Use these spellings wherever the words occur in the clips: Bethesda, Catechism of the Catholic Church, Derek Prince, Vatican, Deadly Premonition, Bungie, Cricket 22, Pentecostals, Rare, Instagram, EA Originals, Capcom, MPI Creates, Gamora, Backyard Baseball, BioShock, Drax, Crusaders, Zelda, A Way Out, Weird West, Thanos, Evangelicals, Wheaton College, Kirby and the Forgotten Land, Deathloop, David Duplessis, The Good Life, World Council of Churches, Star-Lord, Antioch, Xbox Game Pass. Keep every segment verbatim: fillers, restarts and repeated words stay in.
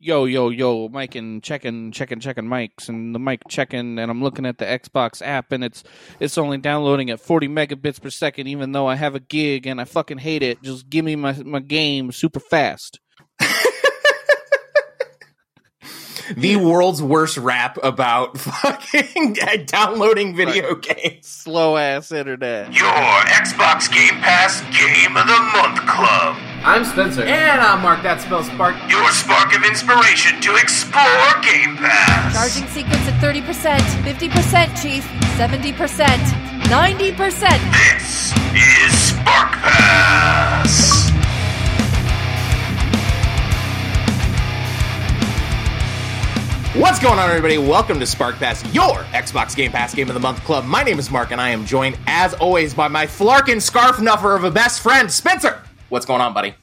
yo, yo, yo, Mike and checking, checking, checking mics and the mic checking, and I'm looking at the Xbox app and it's it's only downloading at forty megabits per second, even though I have a gig and I fucking hate it. Just give me my, my game super fast. The world's worst rap about fucking downloading video right. games. Slow ass internet. Your Xbox Game Pass Game of the Month Club. I'm Spencer. And I'm Mark. That spells spark. Your spark of inspiration to explore Game Pass. Charging sequence at thirty percent, fifty percent, Chief, seventy percent, ninety percent. This is Spark Pass. What's going on, everybody? Welcome to Spark Pass, your Xbox Game Pass Game of the Month Club. My name is Mark, and I am joined, as always, by my flarkin' scarf nuffer of a best friend, Spencer. What's going on, buddy?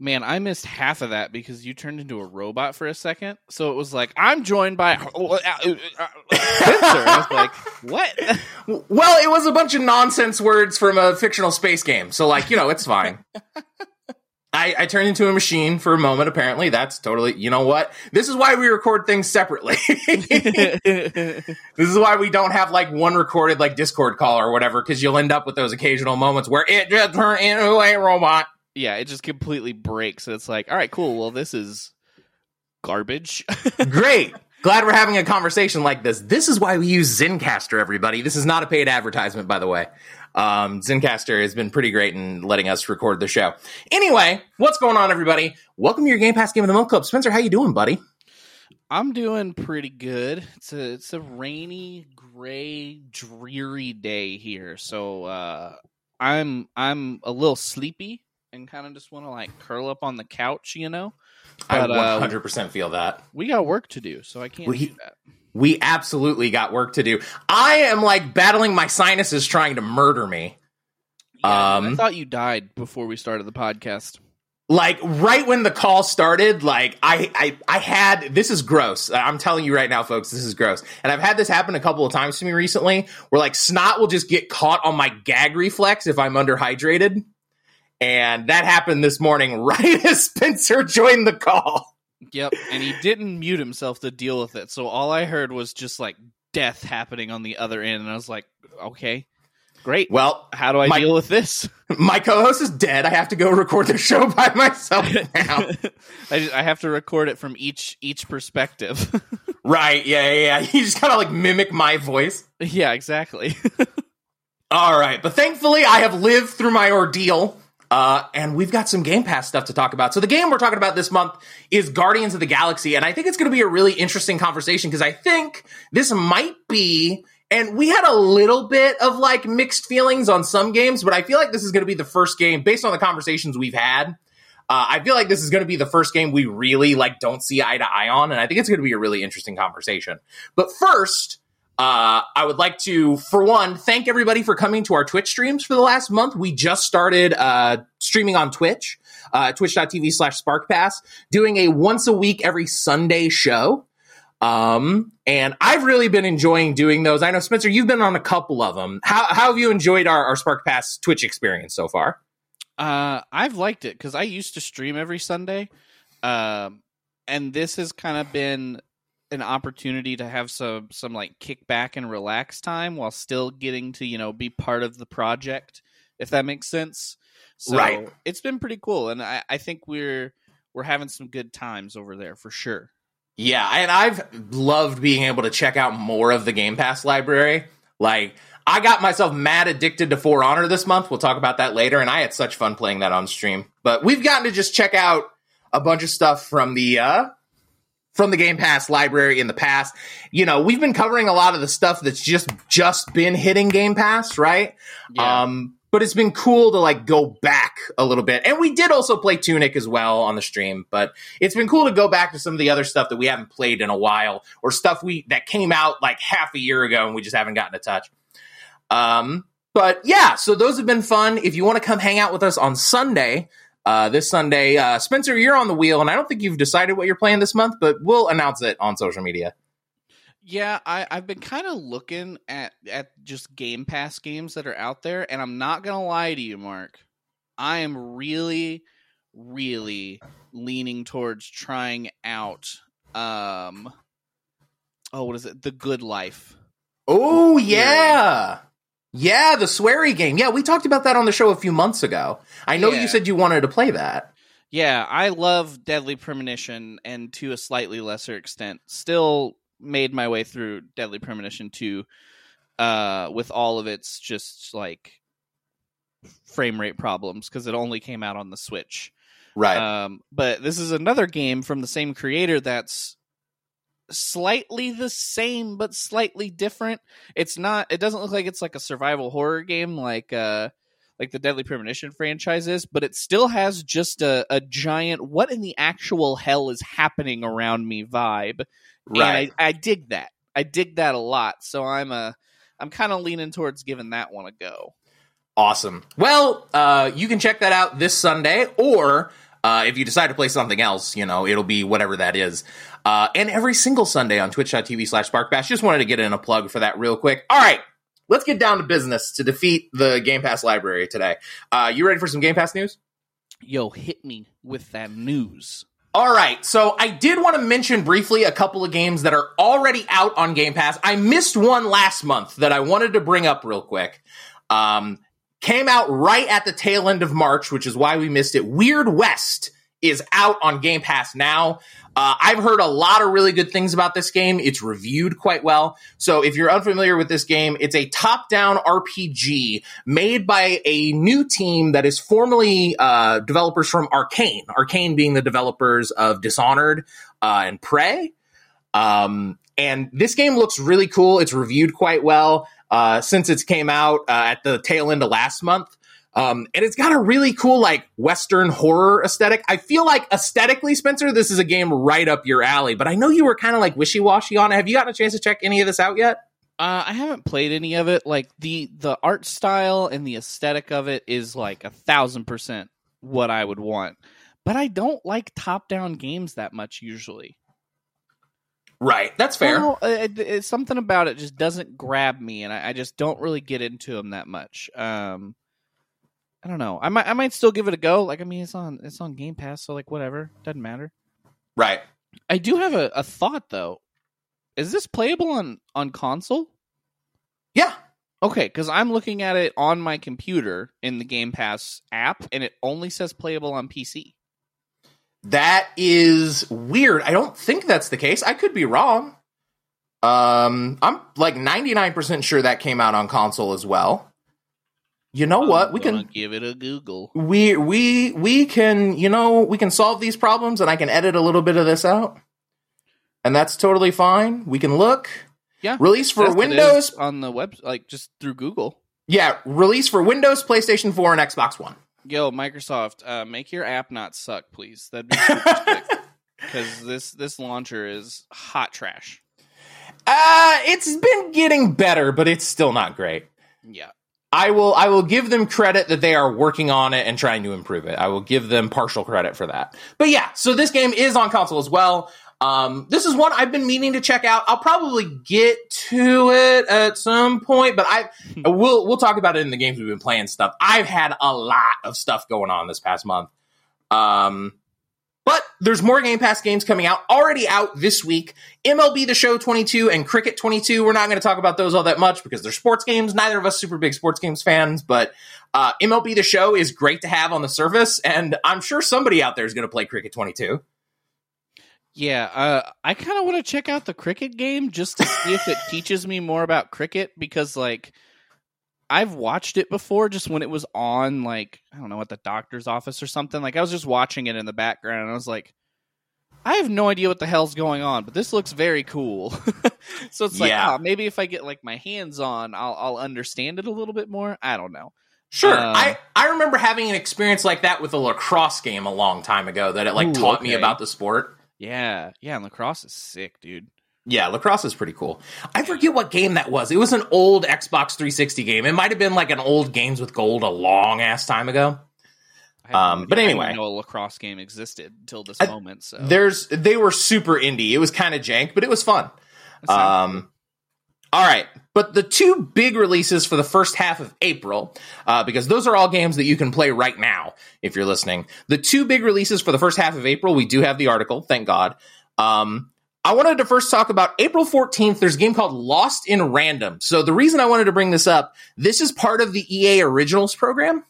Man, I missed half of that because you turned into a robot for a second. So it was like, I'm joined by Spencer. I was like, what? Well, it was a bunch of nonsense words from a fictional space game. So, like, you know, it's fine. I, I turned into a machine for a moment, apparently. That's totally, you know what? This is why we record things separately. This is why we don't have, like, one recorded, like, Discord call or whatever, because you'll end up with those occasional moments where it just turned into a robot. Yeah, it just completely breaks. And it's like, all right, cool. Well, this is garbage. Great. Glad we're having a conversation like this. This is why we use Zencastr, everybody. This is not a paid advertisement, by the way. Um, Zencastr has been pretty great in letting us record the show. Anyway, what's going on, everybody? Welcome to your Game Pass Game of the Month Club. Spencer, how you doing, buddy? I'm doing pretty good. It's a it's a rainy, gray, dreary day here, so uh, I'm I'm a little sleepy and kind of just want to like curl up on the couch, you know. But, I one hundred percent uh, feel that we got work to do, so I can't we- do that. We absolutely got work to do. I am, like, battling my sinuses trying to murder me. Yeah, um, I thought you died before we started the podcast. Like, right when the call started, like, I, I, I had... This is gross. I'm telling you right now, folks, this is gross. And I've had this happen a couple of times to me recently, where, like, snot will just get caught on my gag reflex if I'm underhydrated. And that happened this morning right as Spencer joined the call. Yep, and he didn't mute himself to deal with it, so all I heard was just, like, death happening on the other end, and I was like, okay, great. Well, how do I my, deal with this? My co-host is dead. I have to go record the show by myself now. I, just, I have to record it from each each perspective. Right, yeah, yeah, yeah. You just gotta, like, mimic my voice. Yeah, exactly. All right, but thankfully I have lived through my ordeal. Uh, and we've got some Game Pass stuff to talk about. So the game we're talking about this month is Guardians of the Galaxy, and I think it's going to be a really interesting conversation because I think this might be, and we had a little bit of, like, mixed feelings on some games, but I feel like this is going to be the first game, based on the conversations we've had, uh, I feel like this is going to be the first game we really, like, don't see eye to eye on, and I think it's going to be a really interesting conversation. But first... Uh, I would like to, for one, thank everybody for coming to our Twitch streams for the last month. We just started uh, streaming on Twitch, uh, twitch.tv slash sparkpass, doing a once a week every Sunday show. Um, and I've really been enjoying doing those. I know, Spencer, you've been on a couple of them. How, how have you enjoyed our, our SparkPass Twitch experience so far? Uh, I've liked it because I used to stream every Sunday. Um, and this has kind of been... an opportunity to have some some like kick back and relax time while still getting to, you know, be part of the project, if that makes sense. So right. It's been pretty cool, and I, I think we're we're having some good times over there for sure. Yeah, and I've loved being able to check out more of the Game Pass library. Like, I got myself mad addicted to For Honor this month. We'll talk about that later, and I had such fun playing that on stream. But we've gotten to just check out a bunch of stuff from the uh from the Game Pass library in the past. You know, we've been covering a lot of the stuff that's just, just been hitting Game Pass, right? Yeah. Um, but it's been cool to, like, go back a little bit. And we did also play Tunic as well on the stream, but it's been cool to go back to some of the other stuff that we haven't played in a while, or stuff we that came out, like, half a year ago and we just haven't gotten a touch. Um, but, yeah, so those have been fun. If you want to come hang out with us on Sunday... Uh, this Sunday, uh, Spencer, you're on the wheel, and I don't think you've decided what you're playing this month, but we'll announce it on social media. Yeah, I, I've been kind of looking at, at just Game Pass games that are out there, and I'm not going to lie to you, Mark. I am really, really leaning towards trying out um oh what is it The Good Life. Oh yeah. Yeah, the sweary game. Yeah, we talked about that on the show a few months ago. I know yeah. you said you wanted to play that. Yeah, I love Deadly Premonition, and to a slightly lesser extent, still made my way through Deadly Premonition two uh, with all of its just like frame rate problems because it only came out on the Switch. Right. Um, but this is another game from the same creator that's slightly the same but slightly different. It's not, it doesn't look like it's like a survival horror game like uh like the Deadly Premonition franchise is, but it still has just a, a giant what in the actual hell is happening around me vibe. Right. And I, I dig that. I dig that a lot. So I'm a I'm kind of leaning towards giving that one a go. Awesome. Well, uh you can check that out this Sunday, or Uh, if you decide to play something else, you know, it'll be whatever that is. Uh, and every single Sunday on twitch.tv slash sparkbash. Just wanted to get in a plug for that real quick. All right, let's get down to business to defeat the Game Pass library today. Uh, you ready for some Game Pass news? Yo, hit me with that news. All right, so I did want to mention briefly a couple of games that are already out on Game Pass. I missed one last month that I wanted to bring up real quick. Um... Came out right at the tail end of March, which is why we missed it. Weird West is out on Game Pass now. Uh, I've heard a lot of really good things about this game. It's reviewed quite well. So if you're unfamiliar with this game, it's a top-down R P G made by a new team that is formerly uh, developers from Arkane. Arkane being the developers of Dishonored uh, and Prey. Um, and this game looks really cool. It's reviewed quite well. Uh, since it came out uh, at the tail end of last month. Um, and it's got a really cool, like, Western horror aesthetic. I feel like aesthetically, Spencer, this is a game right up your alley. But I know you were kind of, like, wishy-washy on it. Have you gotten a chance to check any of this out yet? Uh, I haven't played any of it. Like, the, the art style and the aesthetic of it is, like, a thousand percent what I would want. But I don't like top-down games that much, usually. Right, that's fair. Well, it, it, something about it just doesn't grab me, and I, I just don't really get into them that much. Um, I don't know. I might, I might still give it a go. Like, I mean, it's on, it's on Game Pass, so like, whatever, doesn't matter. Right. I do have a, a thought though. Is this playable on, on console? Yeah. Okay, because I'm looking at it on my computer in the Game Pass app, and it only says playable on P C. That is weird. I don't think that's the case. I could be wrong. Um, I'm like ninety-nine percent sure that came out on console as well. You know I'm what? We can give it a Google. We we we can, you know, we can solve these problems, and I can edit a little bit of this out. And that's totally fine. We can look. Yeah. Release for that's Windows on the web, like just through Google. Yeah, release for Windows, PlayStation four, and Xbox One. Yo, Microsoft, uh, make your app not suck, please. That'd be super sick. Because this, this launcher is hot trash. Uh, it's been getting better, but it's still not great. Yeah. I will I will give them credit that they are working on it and trying to improve it. I will give them partial credit for that. But yeah, so this game is on console as well. Um, this is one I've been meaning to check out. I'll probably get to it at some point, but I we'll we'll talk about it in the games we've been playing stuff. I've had a lot of stuff going on this past month. Um, but there's more Game Pass games coming out, already out this week. M L B The Show twenty-two and Cricket twenty-two. We're not going to talk about those all that much because they're sports games. Neither of us super big sports games fans, but uh, M L B The Show is great to have on the surface, and I'm sure somebody out there is going to play Cricket twenty-two. Yeah, uh, I kind of want to check out the cricket game just to see if it teaches me more about cricket, because, like, I've watched it before just when it was on, like, I don't know, at the doctor's office or something. Like, I was just watching it in the background, and I was like, I have no idea what the hell's going on, but this looks very cool. So it's like, yeah. oh, maybe if I get, like, my hands on, I'll, I'll understand it a little bit more. I don't know. Sure. Uh, I, I remember having an experience like that with a lacrosse game a long time ago that it, like, ooh, taught okay. me about the sport. Yeah, yeah, and lacrosse is sick, dude. Yeah, lacrosse is pretty cool. I forget what game that was. It was an old Xbox three sixty game. It might have been like an old Games with Gold a long-ass time ago. Um, but anyway. I didn't know a lacrosse game existed until this I, moment. So there's They were super indie. It was kind of jank, but it was fun. Um, All right. But the two big releases for the first half of April, uh, because those are all games that you can play right now if you're listening. The two big releases for the first half of April, we do have the article, thank God. Um, I wanted to first talk about April fourteenth. There's a game called Lost in Random. So the reason I wanted to bring this up, this is part of the E A Originals program.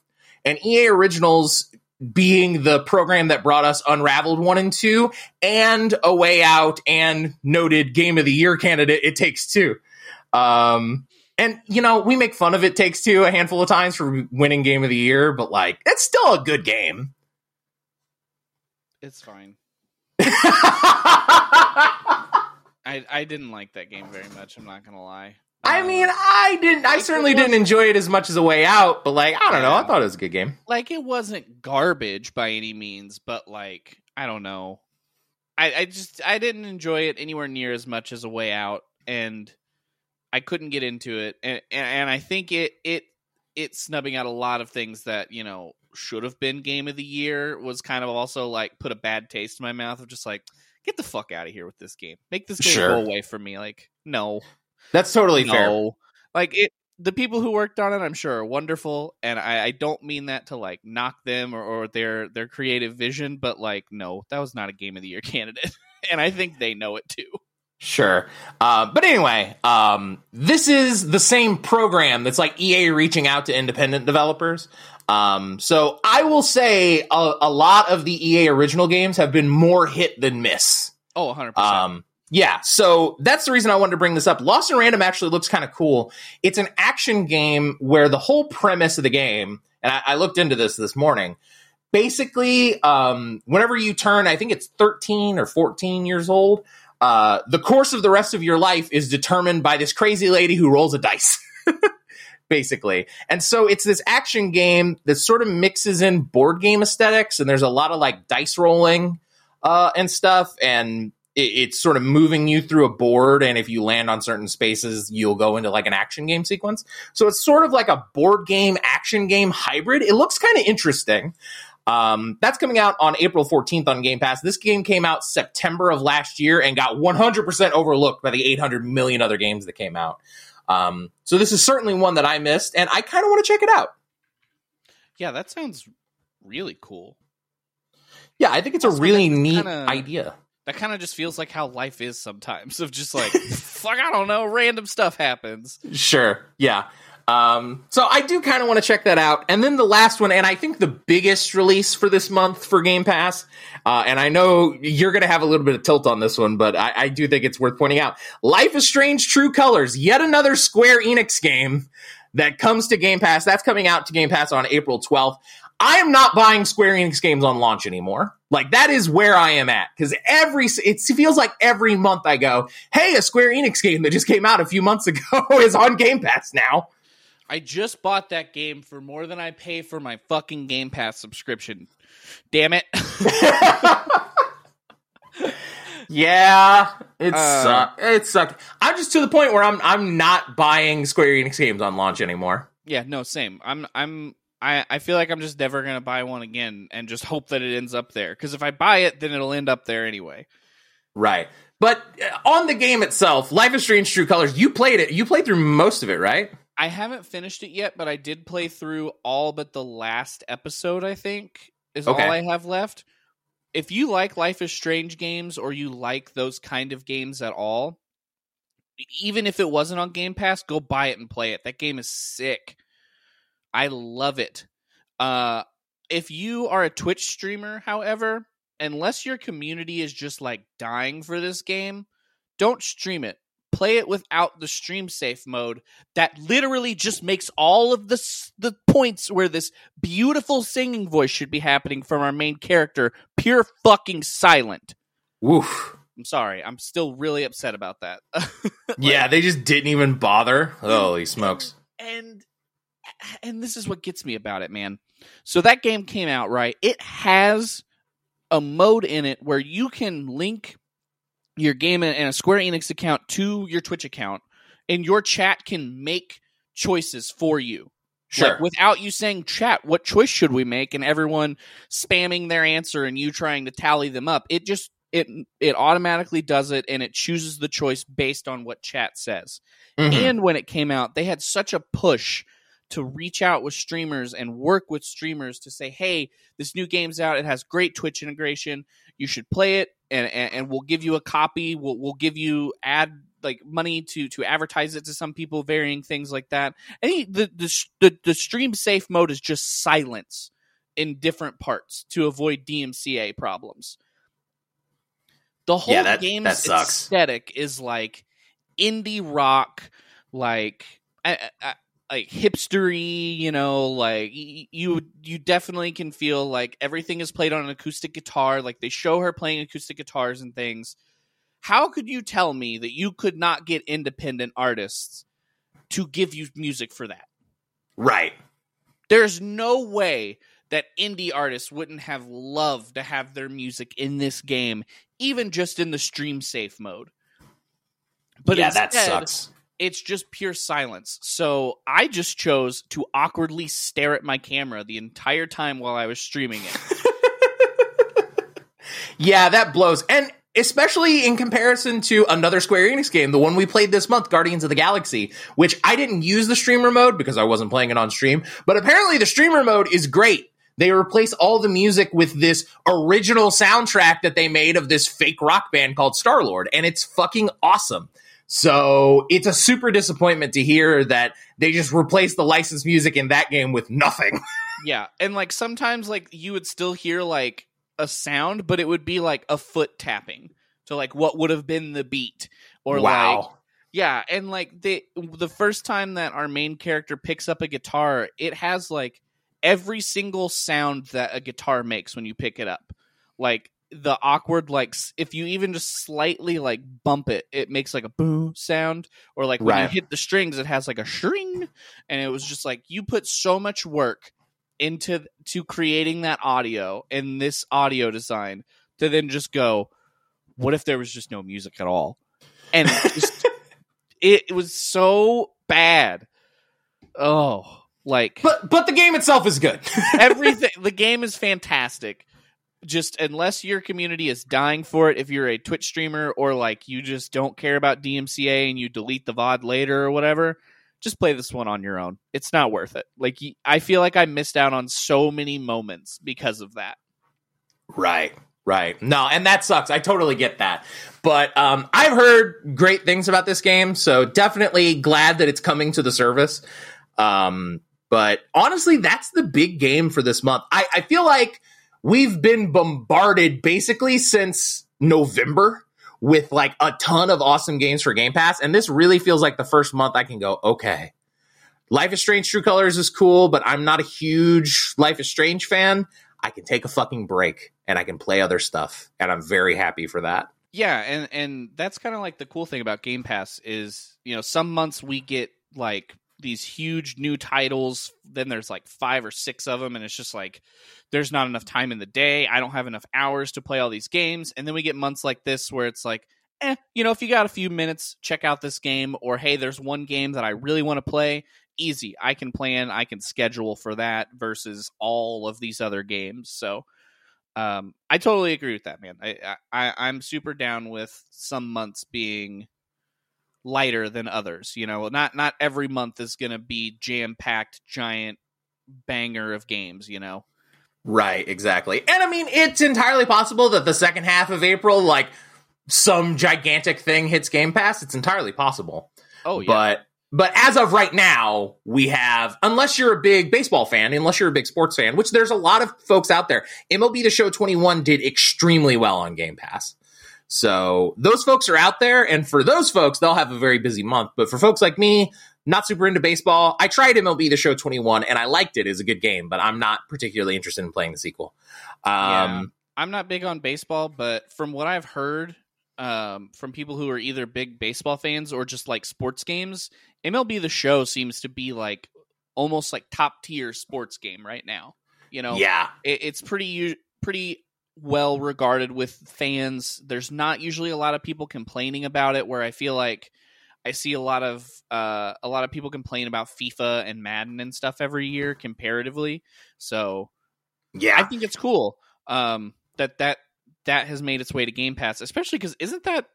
And E A Originals being the program that brought us Unraveled one and two and A Way Out and noted Game of the Year candidate, It Takes Two. Um, and you know, we make fun of It Takes Two a handful of times for winning Game of the Year, but like, it's still a good game. It's fine. I, I didn't like that game very much. I'm not going to lie. Um, I mean, I didn't, I like certainly didn't enjoy it as much as A Way Out, but like, I don't know. I thought it was a good game. Like, it wasn't garbage by any means, but like, I don't know. I, I just, I didn't enjoy it anywhere near as much as A Way Out. And I couldn't get into it, and, and and I think it it it snubbing out a lot of things that, you know, should have been Game of the Year was kind of also like put a bad taste in my mouth of just like, get the fuck out of here with this game. Make this game sure. go away from me. Like, no. That's totally no. fair. Like, it, the people who worked on it, I'm sure, are wonderful, and I, I don't mean that to like knock them or, or their their creative vision, but like, no, that was not a Game of the Year candidate. And I think they know it too. Sure. Uh, but anyway, um, this is the same program that's like E A reaching out to independent developers. Um, so I will say a, a lot of the E A original games have been more hit than miss. Oh, one hundred percent. Um, yeah, so that's the reason I wanted to bring this up. Lost in Random actually looks kind of cool. It's an action game where the whole premise of the game, and I, I looked into this this morning, basically um, whenever you turn, I think it's thirteen or fourteen years old, Uh, the course of the rest of your life is determined by this crazy lady who rolls a dice, basically. And so it's this action game that sort of mixes in board game aesthetics, and there's a lot of like dice rolling uh, and stuff, and it, it's sort of moving you through a board, and if you land on certain spaces, you'll go into like an action game sequence. So it's sort of like a board game, action game hybrid. It looks kind of interesting. Um, that's coming out on April fourteenth on Game Pass. This game came out September of last year and got one hundred percent overlooked by the eight hundred million other games that came out. Um, so this is certainly one that I missed, and I kind of want to check it out. Yeah, that sounds really cool. Yeah, I think it's that's a really kinda, neat kinda, idea. That kind of just feels like how life is sometimes, of just like, fuck, I don't know, random stuff happens. Sure, yeah. Um, so I do kind of want to check that out. And then the last one, and I think the biggest release for this month for Game Pass, uh, and I know you're going to have a little bit of tilt on this one, but I, I do think it's worth pointing out. Life is Strange True Colors, yet another Square Enix game that comes to Game Pass. That's coming out to Game Pass on April twelfth. I am not buying Square Enix games on launch anymore. Like, that is where I am at. Because every it feels like every month I go, hey, a Square Enix game that just came out a few months ago is on Game Pass now. I just bought that game for more than I pay for my fucking Game Pass subscription. Damn it. yeah, it uh, sucked. It sucked. I'm just to the point where I'm I'm not buying Square Enix games on launch anymore. Yeah, no, same. I'm I'm I, I feel like I'm just never gonna buy one again and just hope that it ends up there. Because if I buy it, then it'll end up there anyway. Right. But on the game itself, Life is Strange True Colors, you played it. You played through most of it, right? I haven't finished it yet, but I did play through all but the last episode, I think, is okay. all I have left. If you like Life is Strange games or you like those kind of games at all, even if it wasn't on Game Pass, go buy it and play it. That game is sick. I love it. Uh, if you are a Twitch streamer, however, unless your community is just like dying for this game, don't stream it. Play it without the stream safe mode that literally just makes all of the the points where this beautiful singing voice should be happening from our main character pure fucking silent. Woof. I'm sorry. I'm still really upset about that. like, yeah, they just didn't even bother. Holy smokes. And and this is what gets me about it, man. So that game came out, right? It has a mode in it where you can link your game and a Square Enix account to your Twitch account, and your chat can make choices for you. Sure. Like, without you saying, chat, what choice should we make? And everyone spamming their answer and you trying to tally them up. It just, it it automatically does it, and it chooses the choice based on what chat says. Mm-hmm. And when it came out, they had such a push to reach out with streamers and work with streamers to say, hey, this new game's out. It has great Twitch integration. You should play it, and, and, and we'll give you a copy. We'll, we'll give you ad like money to, to advertise it to some people, varying things like that. And he, the, the, the, the stream safe mode is just silence in different parts to avoid D M C A problems. The whole yeah, that, game's that sucks. Aesthetic is like indie rock, like... I, I, like hipstery, you know, like you you definitely can feel like everything is played on an acoustic guitar. Like they show her playing acoustic guitars and things. How could you tell me that you could not get independent artists to give you music for that? Right. There's no way that indie artists wouldn't have loved to have their music in this game, even just in the stream safe mode. But yeah, instead, that sucks. It's just pure silence. So I just chose to awkwardly stare at my camera the entire time while I was streaming it. Yeah, that blows. And especially in comparison to another Square Enix game, the one we played this month, Guardians of the Galaxy, which I didn't use the streamer mode because I wasn't playing it on stream. But apparently the streamer mode is great. They replace all the music with this original soundtrack that they made of this fake rock band called Star-Lord. And it's fucking awesome. So it's a super disappointment to hear that they just replaced the licensed music in that game with nothing. Yeah. And like sometimes like you would still hear like a sound, but it would be like a foot tapping to like what would have been the beat or wow. like, yeah. And like the, the first time that our main character picks up a guitar, it has like every single sound that a guitar makes when you pick it up. Like, the awkward, like if you even just slightly like bump it, it makes like a boo sound, or like when right. you hit the strings, it has like a shring. And it was just like, you put so much work into to creating that audio and this audio design to then just go, what if there was just no music at all? And just, it, it was so bad. Oh, like, but, but the game itself is good. Everything. The game is fantastic. Just unless your community is dying for it, if you're a Twitch streamer or like you just don't care about D M C A and you delete the V O D later or whatever, just play this one on your own. It's not worth it. Like I feel like I missed out on so many moments because of that. Right, right. No, and that sucks. I totally get that. But um, I've heard great things about this game, so definitely glad that it's coming to the service. Um, but honestly, that's the big game for this month. I, I feel like we've been bombarded basically since November with like a ton of awesome games for Game Pass. And this really feels like the first month I can go, okay, Life is Strange True Colors is cool, but I'm not a huge Life is Strange fan. I can take a fucking break and I can play other stuff. And I'm very happy for that. Yeah. And, and that's kind of like the cool thing about Game Pass is, you know, some months we get like these huge new titles, then there's like five or six of them, and it's just like there's not enough time in the day, I don't have enough hours to play all these games. And then we get months like this where it's like, eh, you know, if you got a few minutes, check out this game. Or hey, there's one game that I really want to play, easy, I can plan, I can schedule for that versus all of these other games. So um I totally agree with that, man. I, I I'm super down with some months being lighter than others, you know. Not not every month is going to be jam-packed, giant banger of games, you know. Right, exactly. And I mean, it's entirely possible that the second half of April, like some gigantic thing hits Game Pass. It's entirely possible. Oh, yeah. But but as of right now, we have, unless you're a big baseball fan, unless you're a big sports fan, which there's a lot of folks out there. M L B The Show twenty-one did extremely well on Game Pass. So those folks are out there, and for those folks, they'll have a very busy month. But for folks like me, not super into baseball, I tried M L B The Show twenty-one, and I liked it. It's a good game, but I'm not particularly interested in playing the sequel. Um, yeah, I'm not big on baseball, but from what I've heard um, from people who are either big baseball fans or just like sports games, M L B The Show seems to be like almost like top-tier sports game right now. You know, yeah, it, it's pretty pretty. well regarded with fans. There's not usually a lot of people complaining about it, where I feel like I see a lot of uh a lot of people complain about FIFA and Madden and stuff every year comparatively. So yeah, I think it's cool um that that that has made its way to Game Pass, especially because isn't that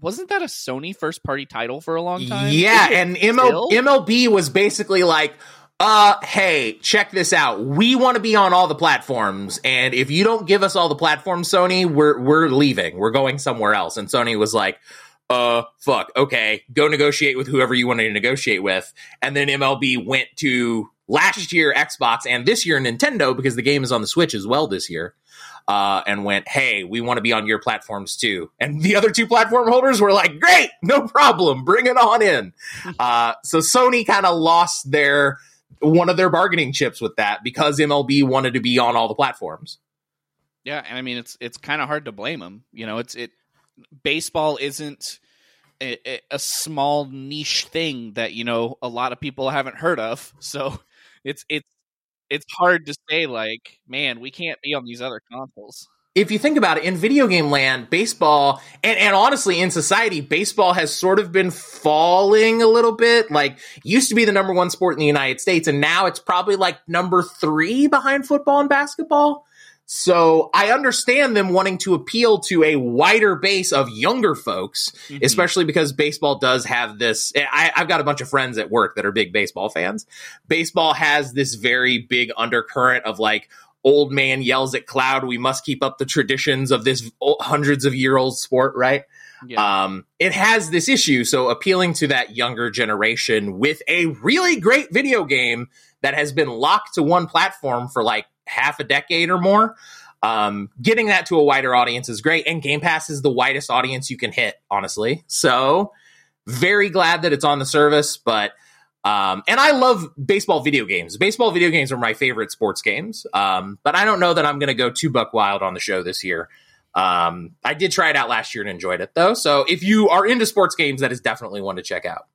wasn't that a Sony first party title for a long time? Yeah, and M L B was basically like, uh, hey, check this out. We want to be on all the platforms, and if you don't give us all the platforms, Sony, we're we're leaving. We're going somewhere else. And Sony was like, uh, fuck, okay, go negotiate with whoever you want to negotiate with. And then M L B went to last year Xbox and this year Nintendo, because the game is on the Switch as well this year, uh, and went, hey, we want to be on your platforms too. And the other two platform holders were like, great, no problem, bring it on in. Uh, so Sony kind of lost their one of their bargaining chips with that because M L B wanted to be on all the platforms. Yeah, and I mean, it's it's kind of hard to blame them. You know, it's it. Baseball isn't a, a small niche thing that, you know, a lot of people haven't heard of. So it's it's it's hard to say, like, man, we can't be on these other consoles. If you think about it, in video game land, baseball, and, and honestly, in society, baseball has sort of been falling a little bit. Like, used to be the number one sport in the United States, and now it's probably like number three behind football and basketball. So I understand them wanting to appeal to a wider base of younger folks, mm-hmm. especially because baseball does have this. I, I've got a bunch of friends at work that are big baseball fans. Baseball has this very big undercurrent of like, old man yells at cloud, we must keep up the traditions of this hundreds of year old sport, right? Yeah. Um, it has this issue. So appealing to that younger generation with a really great video game that has been locked to one platform for like half a decade or more, um, getting that to a wider audience is great. And Game Pass is the widest audience you can hit, honestly. So very glad that it's on the service, but Um, and I love baseball video games. Baseball video games are my favorite sports games. Um, but I don't know that I'm going to go too buck wild on the show this year. Um, I did try it out last year and enjoyed it, though. So if you are into sports games, that is definitely one to check out.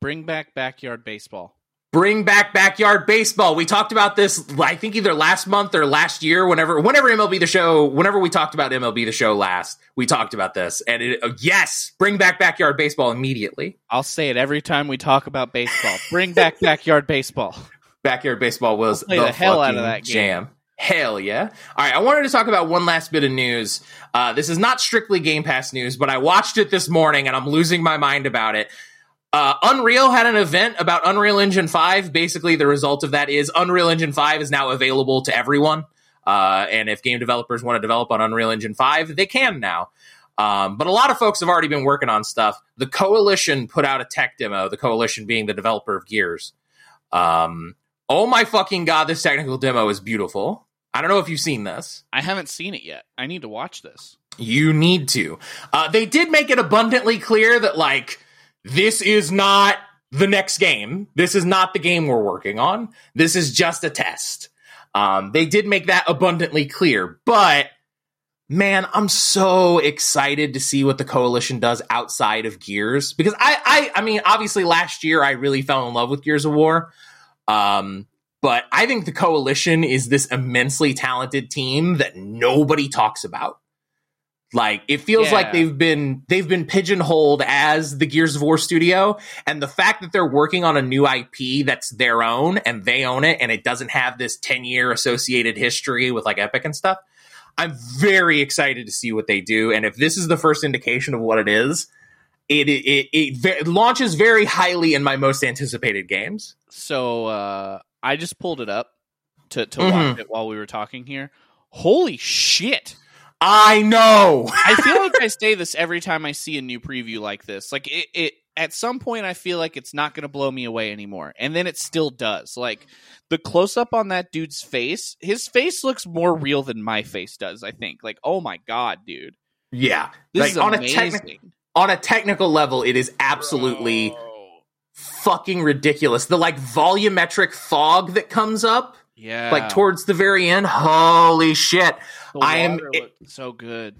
Bring back Backyard Baseball. Bring back Backyard Baseball. We talked about this, I think, either last month or last year, whenever whenever M L B The Show, whenever we talked about M L B The Show last, we talked about this. And it, yes, bring back Backyard Baseball immediately. I'll say it every time we talk about baseball. Bring back Backyard Baseball. Backyard Baseball was the, the hell out of that game. Jam. Hell yeah. All right, I wanted to talk about one last bit of news. Uh, this is not strictly Game Pass news, but I watched it this morning, and I'm losing my mind about it. Uh, Unreal had an event about Unreal Engine five. Basically, the result of that is Unreal Engine five is now available to everyone. Uh, and if game developers want to develop on Unreal Engine five, they can now. Um, but a lot of folks have already been working on stuff. The Coalition put out a tech demo, the Coalition being the developer of Gears. Um, oh my fucking God, this technical demo is beautiful. I don't know if you've seen this. I haven't seen it yet. I need to watch this. You need to. Uh, they did make it abundantly clear that, like, this is not the next game. This is not the game we're working on. This is just a test. Um, they did make that abundantly clear, but man, I'm so excited to see what the Coalition does outside of Gears, because I, I, I mean, obviously last year I really fell in love with Gears of War. Um, but I think the Coalition is this immensely talented team that nobody talks about. Like, it feels yeah. like they've been they've been pigeonholed as the Gears of War studio, and the fact that they're working on a new I P that's their own and they own it, and it doesn't have this ten-year associated history with like Epic and stuff. I'm very excited to see what they do, and if this is the first indication of what it is, it it it, it ve- launches very highly in my most anticipated games. So uh, I just pulled it up to to mm-hmm. watch it while we were talking here. Holy shit! I know. I feel like I say this every time I see a new preview like this. Like it, it at some point I feel like it's not going to blow me away anymore. And then it still does. Like the close up on that dude's face, his face looks more real than my face does, I think. Like, oh my God, dude. Yeah. This like, is on amazing. A techni- on a technical level, it is absolutely Bro. fucking ridiculous. The like volumetric fog that comes up. Yeah, like towards the very end. Holy shit! I am it, so good.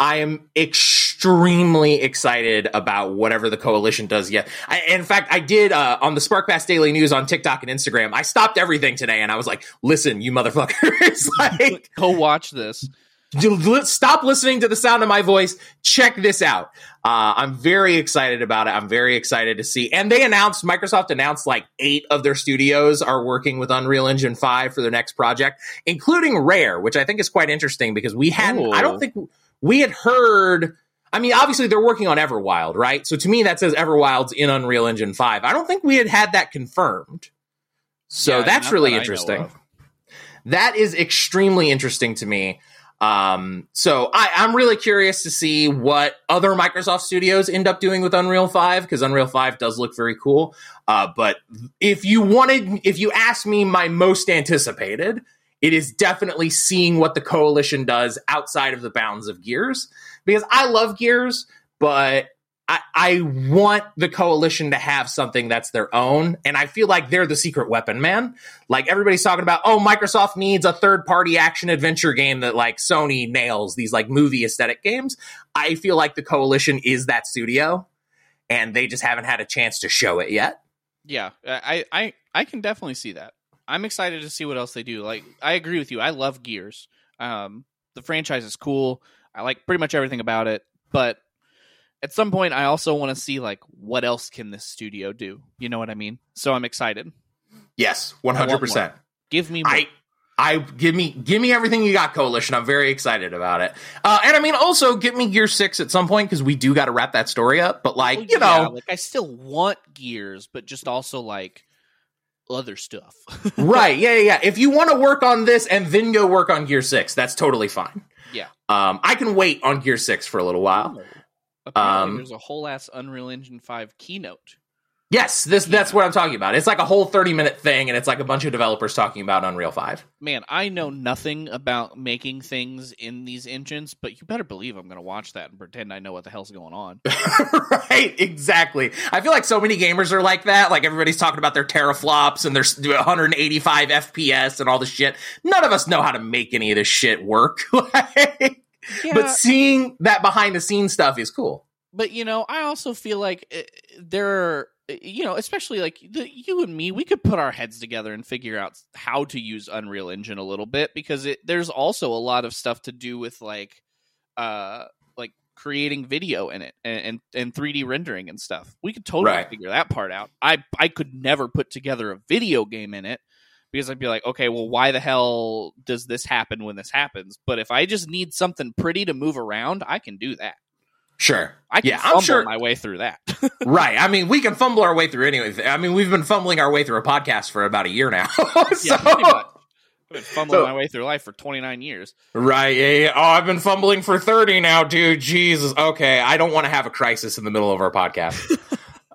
I am extremely excited about whatever the Coalition does. Yet, I, in fact, I did uh, on the Spark Pass Daily News on TikTok and Instagram. I stopped everything today and I was like, "Listen, you motherfuckers! Like, go watch this." Stop listening to the sound of my voice. Check this out. Uh, I'm very excited about it. I'm very excited to see. And they announced, Microsoft announced like eight of their studios are working with Unreal Engine five for their next project, including Rare, which I think is quite interesting because we hadn't, Ooh. I don't think we had heard, I mean, obviously they're working on Everwild, right? So to me, that says Everwild's in Unreal Engine five. I don't think we had had that confirmed. So yeah, that's really that interesting. That is extremely interesting to me. Um, so I, I'm really curious to see what other Microsoft studios end up doing with Unreal five, because Unreal five does look very cool. Uh, but if you wanted, if you asked me my most anticipated, it is definitely seeing what the Coalition does outside of the bounds of Gears, because I love Gears, but I, I want the Coalition to have something that's their own. And I feel like they're the secret weapon, man. Like, everybody's talking about, oh, Microsoft needs a third-party action-adventure game that, like, Sony nails, these, like, movie-aesthetic games. I feel like the Coalition is that studio, and they just haven't had a chance to show it yet. Yeah, I, I, I can definitely see that. I'm excited to see what else they do. Like, I agree with you. I love Gears. Um, the franchise is cool. I like pretty much everything about it, but at some point, I also want to see, like, what else can this studio do? You know what I mean? So I'm excited. Yes, one hundred percent. Give me more. I, I, give me give me everything you got, Coalition. I'm very excited about it. Uh, and, I mean, also, give me Gear six at some point, because we do got to wrap that story up. But, like, well, you yeah, know. Like, I still want Gears, but just also, like, other stuff. Right, yeah, yeah, yeah. If you want to work on this and then go work on Gear six, that's totally fine. Yeah. Um, I can wait on Gear six for a little while. Apparently, um, there's a whole ass Unreal Engine five keynote. Yes, this keynote. That's what I'm talking about. It's like a whole thirty minute thing, and it's like a bunch of developers talking about Unreal five. Man, I know nothing about making things in these engines, but you better believe I'm going to watch that and pretend I know what the hell's going on. Right, exactly. I feel like so many gamers are like that. Like, everybody's talking about their teraflops and their one hundred eighty-five F P S and all this shit. None of us know how to make any of this shit work. Like, yeah. But seeing that behind the scenes stuff is cool. But, you know, I also feel like there are, you know, especially like the, you and me, we could put our heads together and figure out how to use Unreal Engine a little bit, because it, there's also a lot of stuff to do with like uh, like creating video in it and, and, and three D rendering and stuff. We could totally right. figure that part out. I, I could never put together a video game in it, because I'd be like, okay, well, why the hell does this happen when this happens? But if I just need something pretty to move around, I can do that. Sure. I can yeah, fumble I'm sure. my way through that. Right. I mean, we can fumble our way through anything. I mean, we've been fumbling our way through a podcast for about a year now. So, yeah, pretty much. I've been fumbling so, my way through life for twenty-nine years. Right. Yeah, yeah. Oh, I've been fumbling for thirty now, dude. Jesus. Okay. I don't want to have a crisis in the middle of our podcast.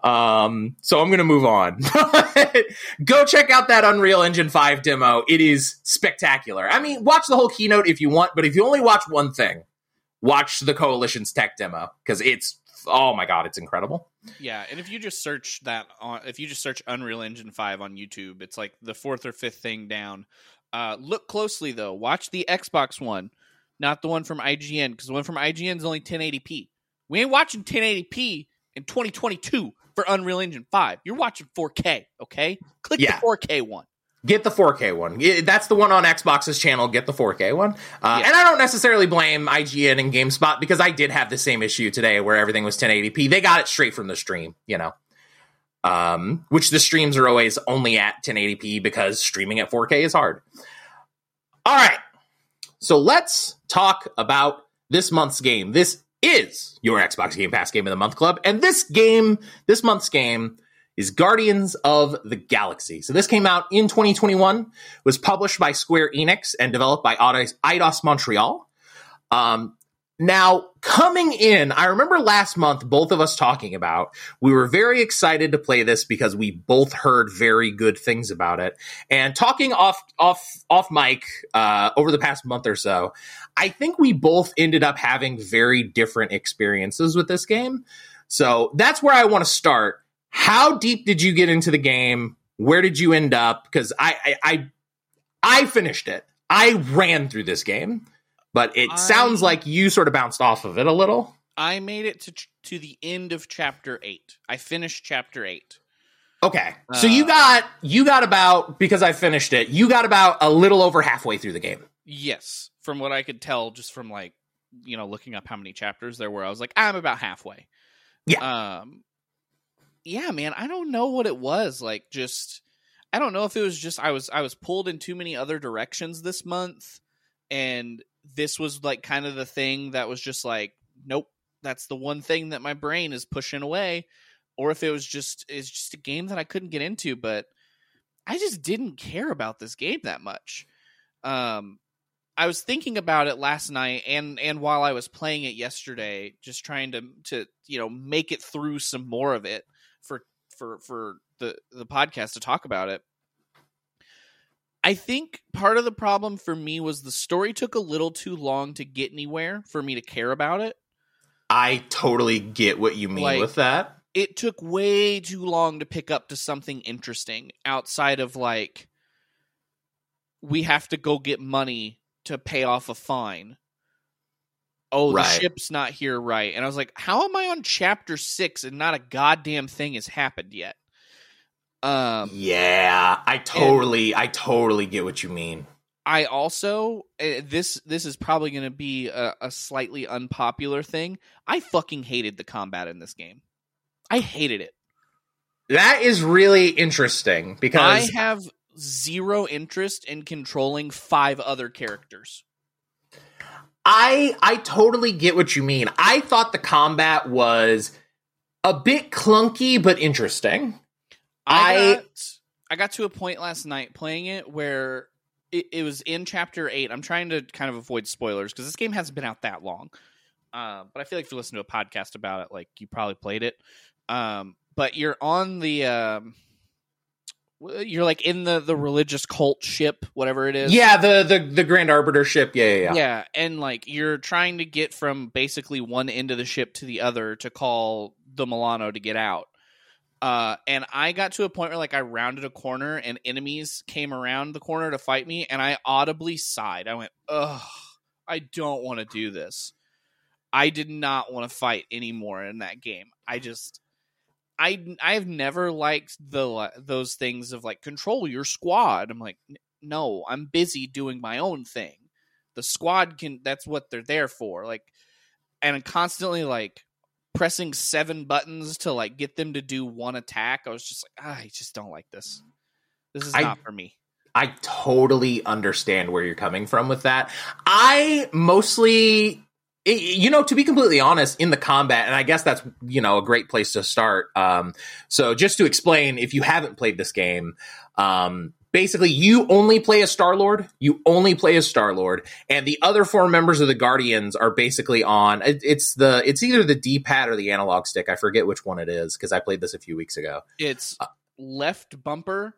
Um, so I'm going to move on. Go check out that Unreal Engine five demo. It is spectacular. I mean, watch the whole keynote if you want, but if you only watch one thing, watch the Coalition's tech demo, because it's, oh my God, it's incredible. Yeah. And if you just search that on, if you just search Unreal Engine five on YouTube, it's like the fourth or fifth thing down. Uh, look closely though. Watch the Xbox one, not the one from I G N, because the one from I G N is only ten eighty p. We ain't watching ten eighty p in twenty twenty-two. For Unreal Engine five, you're watching four K, okay? Click yeah. the four K one. Get the four K one. That's the one on Xbox's channel. Get the four K one. Uh, yeah. And I don't necessarily blame I G N and GameSpot, because I did have the same issue today where everything was ten eighty p. They got it straight from the stream, you know, um, which the streams are always only at ten eighty p because streaming at four K is hard. All right. So let's talk about this month's game. This is your Xbox Game Pass Game of the Month Club. And this game, this month's game, is Guardians of the Galaxy. So this came out in twenty twenty-one, was published by Square Enix and developed by Eidos Montreal. Um, now, coming in, I remember last month, both of us talking about, we were very excited to play this because we both heard very good things about it. And talking off off off mic uh, over the past month or so, I think we both ended up having very different experiences with this game. So that's where I want to start. How deep did you get into the game? Where did you end up? Because I I, I I finished it. I ran through this game. But it I, sounds like you sort of bounced off of it a little. I made it to to the end of chapter eight. I finished chapter eight. Okay, uh, so you got you got about because I finished it. You got about a little over halfway through the game. Yes, from what I could tell, just from like, you know, looking up how many chapters there were, I was like, I'm about halfway. Yeah. Um, yeah, man, I don't know what it was. Like, just, I don't know if it was just, I was, I was pulled in too many other directions this month. And this was like kind of the thing that was just like, nope, that's the one thing that my brain is pushing away. Or if it was just, it's just a game that I couldn't get into, but I just didn't care about this game that much. Um, I was thinking about it last night and, and while I was playing it yesterday, just trying to, to, you know, make it through some more of it for, for, for the, the podcast to talk about it. I think part of the problem for me was the story took a little too long to get anywhere for me to care about it. I totally get what you mean like, with that. It took way too long to pick up to something interesting outside of like, we have to go get money to pay off a fine. Oh, right. The ship's not here, right? And I was like, how am I on chapter six and not a goddamn thing has happened yet? Um, yeah, I totally, I totally get what you mean. I also, uh, this this is probably going to be a, a slightly unpopular thing. I fucking hated the combat in this game. I hated it. That is really interesting because I have zero interest in controlling five other characters. I I totally get what you mean. I thought the combat was a bit clunky but interesting. I I got, I got to a point last night playing it where it, it was in chapter eight. I'm trying to kind of avoid spoilers because this game hasn't been out that long. Uh, but I feel like if you listen to a podcast about it, like you probably played it. Um, but you're on the um, you're like in the, the religious cult ship, whatever it is. Yeah, the, the the Grand Arbiter ship. Yeah, yeah, yeah. Yeah, and like you're trying to get from basically one end of the ship to the other to call the Milano to get out. Uh, and I got to a point where like I rounded a corner and enemies came around the corner to fight me, and I audibly sighed. I went, "Ugh, I don't want to do this." I did not want to fight anymore in that game. I just. I I've never liked the those things of like control your squad. I'm like, no, I'm busy doing my own thing. The squad can, that's what they're there for. Like, and I'm constantly like pressing seven buttons to like get them to do one attack. I was just like, ah, I just don't like this. This is I, not for me. I totally understand where you're coming from with that. I mostly. You know, to be completely honest, in the combat, and I guess that's, you know, a great place to start. Um, so just to explain, if you haven't played this game, um, basically you only play as Star-Lord. You only play as Star-Lord. And the other four members of the Guardians are basically on, it, it's the it's either the D-pad or the analog stick. I forget which one it is because I played this a few weeks ago. It's uh, left bumper,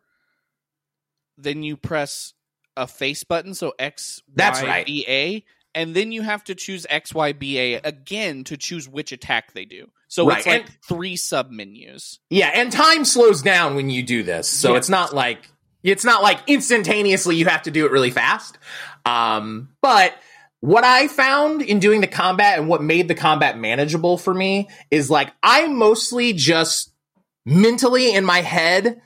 then you press a face button, so X, that's Y, right. B, A. And then you have to choose X, Y, B, A again to choose which attack they do. So right. It's like and, three sub-menus. Yeah, and time slows down when you do this. So yeah. it's not like it's not like instantaneously you have to do it really fast. Um, but what I found in doing the combat and what made the combat manageable for me is like I mostly just mentally in my head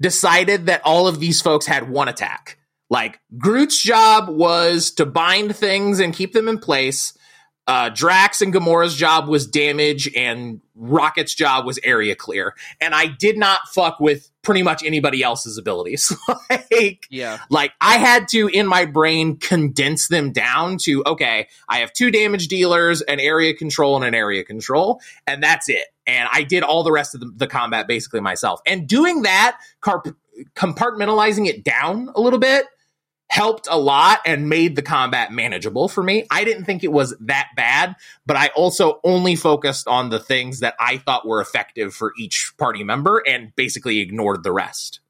decided that all of these folks had one attack. Like, Groot's job was to bind things and keep them in place. Uh, Drax and Gamora's job was damage, and Rocket's job was area clear. And I did not fuck with pretty much anybody else's abilities. like, yeah. like, I had to, in my brain, condense them down to, okay, I have two damage dealers, an area control, and an area control, and that's it. And I did all the rest of the, the combat basically myself. And doing that, carp- compartmentalizing it down a little bit, helped a lot and made the combat manageable for me. I didn't think it was that bad, but I also only focused on the things that I thought were effective for each party member and basically ignored the rest.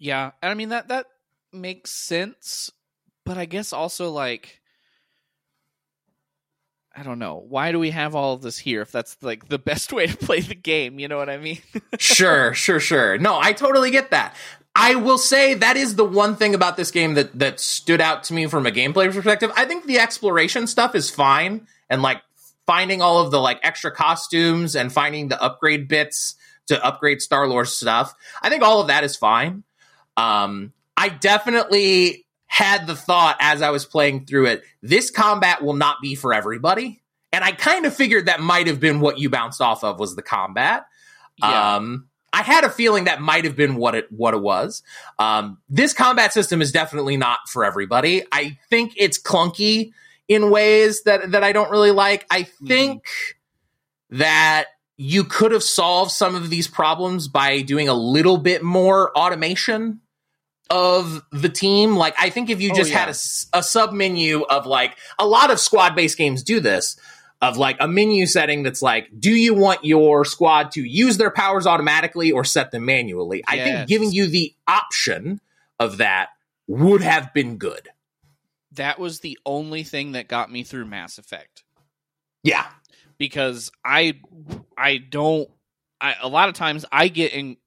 Yeah, and I mean, that that makes sense, but I guess also, like, I don't know. Why do we have all of this here if that's, like, the best way to play the game? You know what I mean? Sure, sure, sure. No, I totally get that. I will say that is the one thing about this game that, that stood out to me from a gameplay perspective. I think the exploration stuff is fine. And like finding all of the like extra costumes and finding the upgrade bits to upgrade Star-Lord stuff. I think all of that is fine. Um, I definitely had the thought as I was playing through it, this combat will not be for everybody. And I kind of figured that might have been what you bounced off of, was the combat. Yeah. Um, I had a feeling that might have been what it what it was. Um, this combat system is definitely not for everybody. I think it's clunky in ways that, that I don't really like. I think mm-hmm. that you could have solved some of these problems by doing a little bit more automation of the team. Like, I think if you just oh, yeah. had a, a sub-menu of, like, a lot of squad-based games do this, of, like, a menu setting that's like, do you want your squad to use their powers automatically or set them manually? Yes. I think giving you the option of that would have been good. That was the only thing that got me through Mass Effect. Yeah. Because I I don't... I, a lot of times I get in,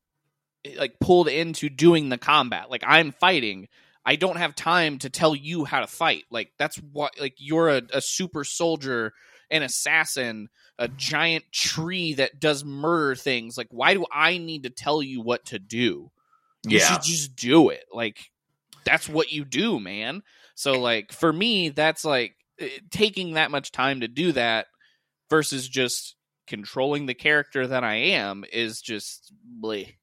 like pulled into doing the combat. Like, I'm fighting. I don't have time to tell you how to fight. Like, that's what... Like, you're a, a super soldier... an assassin, a giant tree that does murder things. Like, why do I need to tell you what to do? You yeah. should just do it. Like, that's what you do, man. So, like, for me, that's like it, taking that much time to do that versus just controlling the character that I am is just bleh.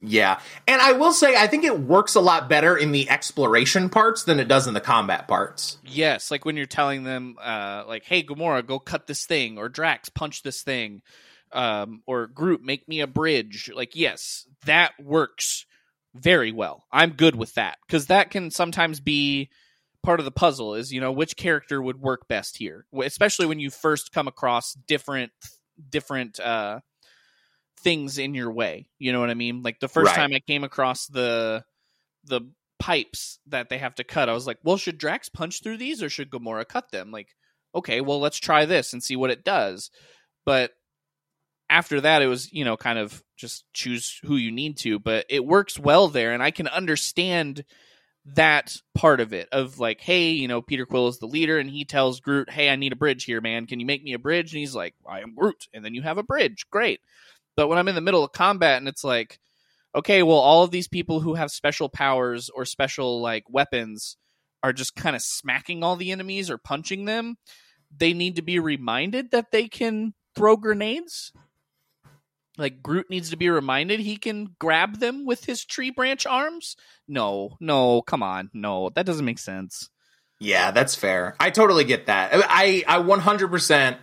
Yeah. And I will say, I think it works a lot better in the exploration parts than it does in the combat parts. Yes. Like when you're telling them, uh, like, hey, Gamora, go cut this thing, or Drax, punch this thing, um, or Groot, make me a bridge. Like, yes, that works very well. I'm good with that, because that can sometimes be part of the puzzle is, you know, which character would work best here, especially when you first come across different, different, uh, things in your way, you know what I mean? Like the first right. time I came across the the pipes that they have to cut, I was like, well, should Drax punch through these or should Gamora cut them? Like, okay, well, let's try this and see what it does. But after that, it was, you know, kind of just choose who you need to, but it works well there. And I can understand that part of it, of like, hey, you know, Peter Quill is the leader and he tells Groot, hey, I need a bridge here, man. Can you make me a bridge? And he's like, I am Groot. And then you have a bridge. Great. But when I'm in the middle of combat and it's like, okay, well, all of these people who have special powers or special like weapons are just kind of smacking all the enemies or punching them, they need to be reminded that they can throw grenades. Like Groot needs to be reminded he can grab them with his tree branch arms. No, no, come on. No, that doesn't make sense. Yeah, that's fair. I totally get that. I, I one hundred percent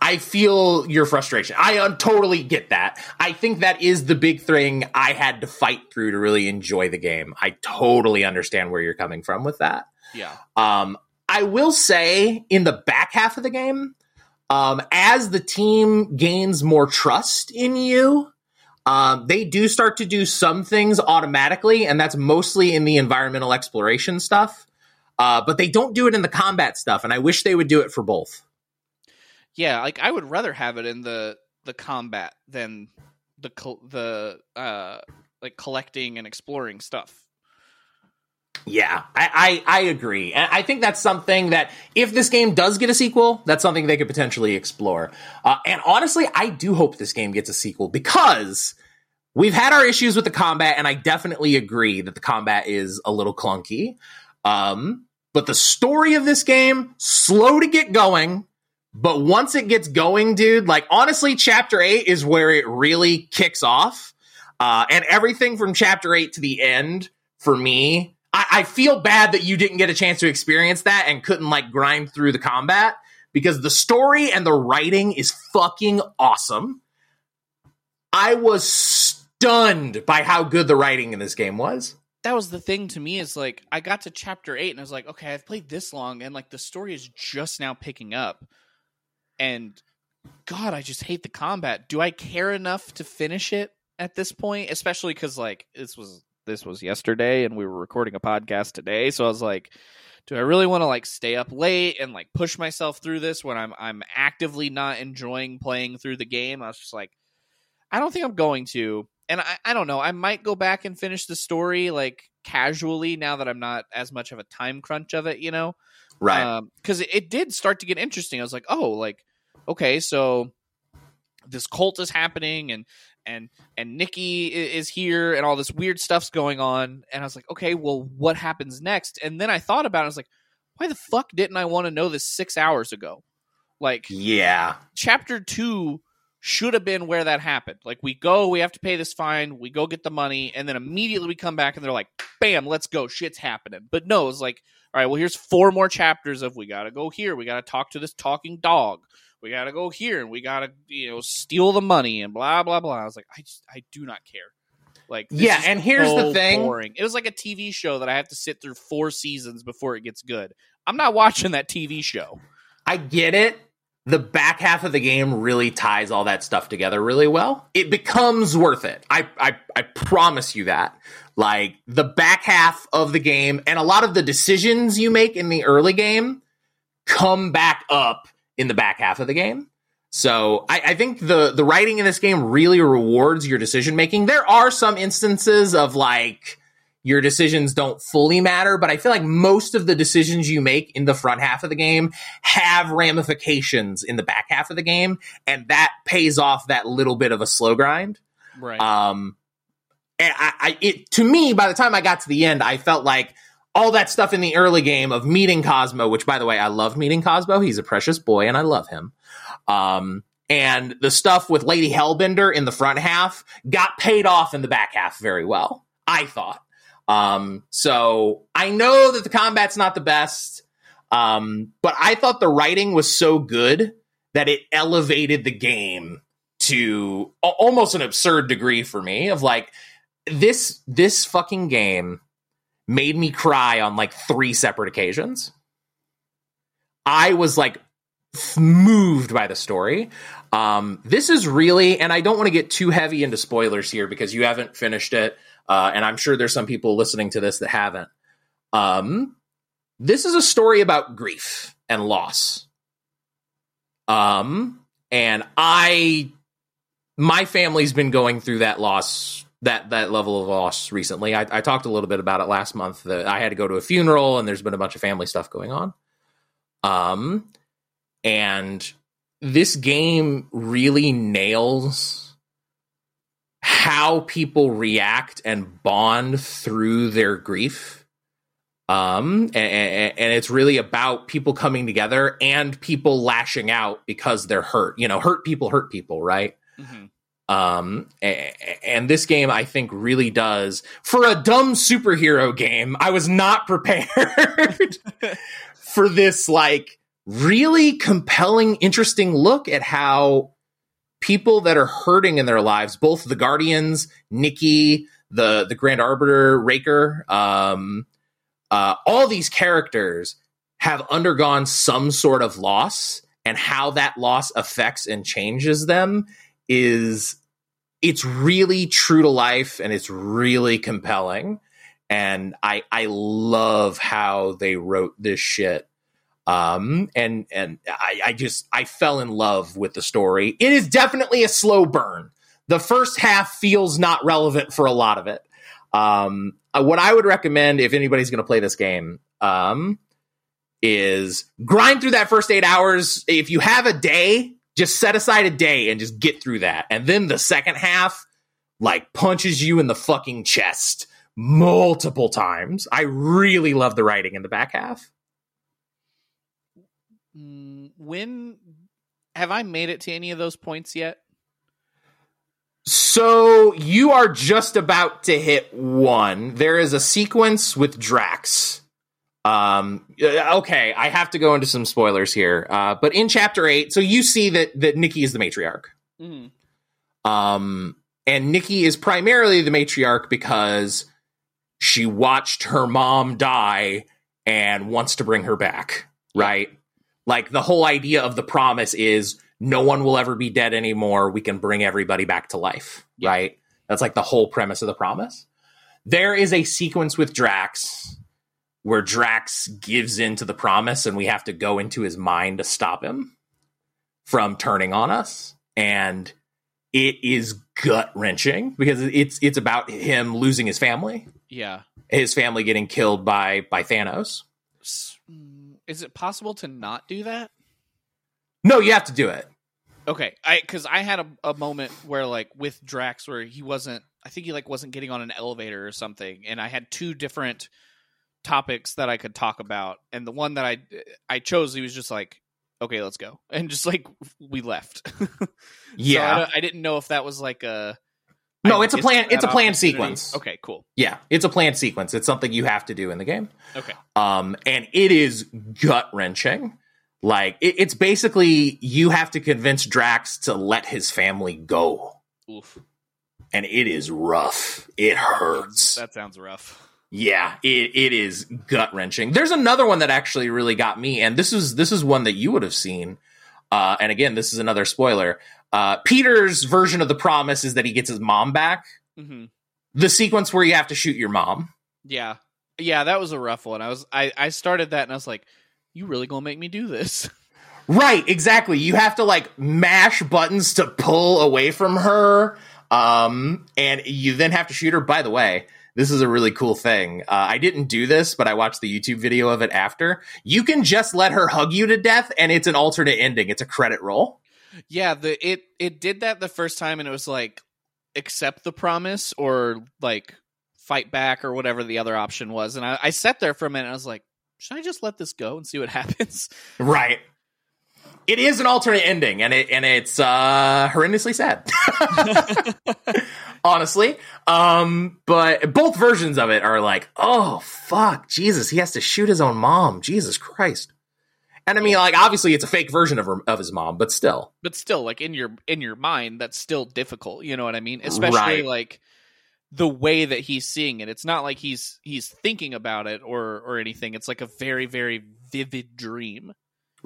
I feel your frustration. I un- totally get that. I think that is the big thing I had to fight through to really enjoy the game. I totally understand where you're coming from with that. Yeah. Um, I will say in the back half of the game, um, as the team gains more trust in you, um, they do start to do some things automatically, and that's mostly in the environmental exploration stuff. Uh, but they don't do it in the combat stuff, and I wish they would do it for both. Yeah, like I would rather have it in the, the combat than the the uh, like collecting and exploring stuff. Yeah, I, I, I agree. And I think that's something that if this game does get a sequel, that's something they could potentially explore. Uh, and honestly, I do hope this game gets a sequel, because we've had our issues with the combat, and I definitely agree that the combat is a little clunky. Um, but the story of this game, slow to get going. But once it gets going, dude, like, honestly, Chapter eight is where it really kicks off. Uh, and everything from Chapter eight to the end, for me, I-, I feel bad that you didn't get a chance to experience that and couldn't, like, grind through the combat. Because the story and the writing is fucking awesome. I was stunned by how good the writing in this game was. That was the thing to me, is, like, I got to Chapter eight and I was like, okay, I've played this long, and, like, the story is just now picking up. And God, I just hate the combat. Do I care enough to finish it at this point? Especially because like this was this was yesterday, and we were recording a podcast today. So I was like, do I really want to like stay up late and like push myself through this when I'm I'm actively not enjoying playing through the game? I was just like, I don't think I'm going to. And I, I don't know. I might go back and finish the story like casually now that I'm not as much of a time crunch of it, you know? Right. Because um, it, it did start to get interesting. I was like, oh, like, okay, so this cult is happening, and and and Nikki is here, and all this weird stuff's going on. And I was like, okay, well, what happens next? And then I thought about it. I was like, why the fuck didn't I want to know this six hours ago? Like, yeah, chapter two should have been where that happened. Like, we go, we have to pay this fine, we go get the money, and then immediately we come back and they're like, bam, let's go, shit's happening. But no, it's like, all right, well, here's four more chapters of we gotta go here, we gotta talk to this talking dog, we gotta go here, and we gotta, you know, steal the money and blah blah blah. I was like, I just, I do not care. Like, yeah, and here's so the thing, boring. It was like a T V show that I have to sit through four seasons before it gets good. I'm not watching that T V show. I get it. The back half of the game really ties all that stuff together really well. It becomes worth it. I, I I promise you that. Like, the back half of the game and a lot of the decisions you make in the early game come back up in the back half of the game. So I, I think the, the writing in this game really rewards your decision making. There are some instances of, like, your decisions don't fully matter, but I feel like most of the decisions you make in the front half of the game have ramifications in the back half of the game, and that pays off that little bit of a slow grind. Right. Um, and I, I, it, to me, by the time I got to the end, I felt like all that stuff in the early game of meeting Cosmo, which, by the way, I love meeting Cosmo. He's a precious boy, and I love him. Um, and the stuff with Lady Hellbender in the front half got paid off in the back half very well, I thought. Um, so I know that the combat's not the best, um, but I thought the writing was so good that it elevated the game to a- almost an absurd degree for me of, like, this, this fucking game made me cry on, like, three separate occasions. I was, like, moved by the story. Um, this is really, and I don't want to get too heavy into spoilers here because you haven't finished it. Uh, and I'm sure there's some people listening to this that haven't. Um, this is a story about grief and loss. Um, and I, my family's been going through that loss, that that level of loss recently. I, I talked a little bit about it last month. That I had to go to a funeral, and there's been a bunch of family stuff going on. Um, and this game really nails how people react and bond through their grief. Um, and, and, and it's really about people coming together and people lashing out because they're hurt. You know, hurt people hurt people, right? Mm-hmm. Um, and, and this game, I think, really does. For a dumb superhero game, I was not prepared for this, like, really compelling, interesting look at how people that are hurting in their lives, both the Guardians, Nikki, the, the Grand Arbiter, Raker, um, uh, all these characters have undergone some sort of loss, and how that loss affects and changes them is, it's really true to life, and it's really compelling. And I, I love how they wrote this shit. Um, and, and I, I just, I fell in love with the story. It is definitely a slow burn. The first half feels not relevant for a lot of it. Um, what I would recommend if anybody's going to play this game, um, is grind through that first eight hours. If you have a day, just set aside a day and just get through that. And then the second half, like, punches you in the fucking chest multiple times. I really love the writing in the back half. When have I made it to any of those points yet? So you are just about to hit one. There is a sequence with Drax. Um, okay, I have to go into some spoilers here. Uh, but in chapter eight, so you see that that Nikki is the matriarch. Mm. Um, and Nikki is primarily the matriarch because she watched her mom die and wants to bring her back, right? Like, the whole idea of the promise is no one will ever be dead anymore. We can bring everybody back to life, yeah. Right? That's, like, the whole premise of the promise. There is a sequence with Drax where Drax gives in to the promise, and we have to go into his mind to stop him from turning on us. And it is gut-wrenching because it's it's about him losing his family. Yeah. His family getting killed by, by Thanos. Is it possible to not do that? No, you have to do it. Okay, I because I had a, a moment where like with Drax where he wasn't, I think he like wasn't getting on an elevator or something, and I had two different topics that I could talk about, and the one that I I chose, he was just like, okay, let's go, and just like we left. Yeah, so I, I didn't know if that was like a no. I it's a plan. It's a planned sequence. Okay, cool. Yeah, it's a planned sequence. It's something you have to do in the game. Okay, um, and it is gut wrenching. Like, it, it's basically you have to convince Drax to let his family go. Oof. And it is rough. It hurts. That sounds rough. Yeah, it, it is gut-wrenching. There's another one that actually really got me, and this is this is one that you would have seen. Uh, and again, this is another spoiler. Uh, Peter's version of the promise is that he gets his mom back. Mm-hmm. The sequence where you have to shoot your mom. Yeah. Yeah, that was a rough one. I was I, I started that, and I was like, you really gonna make me do this? Right, exactly. You have to like mash buttons to pull away from her, um, and you then have to shoot her. By the way, this is a really cool thing. Uh, I didn't do this, but I watched the YouTube video of it after. You can just let her hug you to death, and it's an alternate ending. It's a credit roll. Yeah, the it it did that the first time, and it was like accept the promise or like fight back or whatever the other option was. And I, I sat there for a minute, and I was like, should I just let this go and see what happens? Right. It is an alternate ending, and it and it's uh, horrendously sad, honestly. Um, but both versions of it are like, oh fuck, Jesus, he has to shoot his own mom, Jesus Christ. And I mean, like, obviously, it's a fake version of her, of his mom, but still, but still, like in your in your mind, that's still difficult. You know what I mean? Especially right. like. The way that he's seeing it, it's not like he's he's thinking about it or or anything. It's like a very, very vivid dream.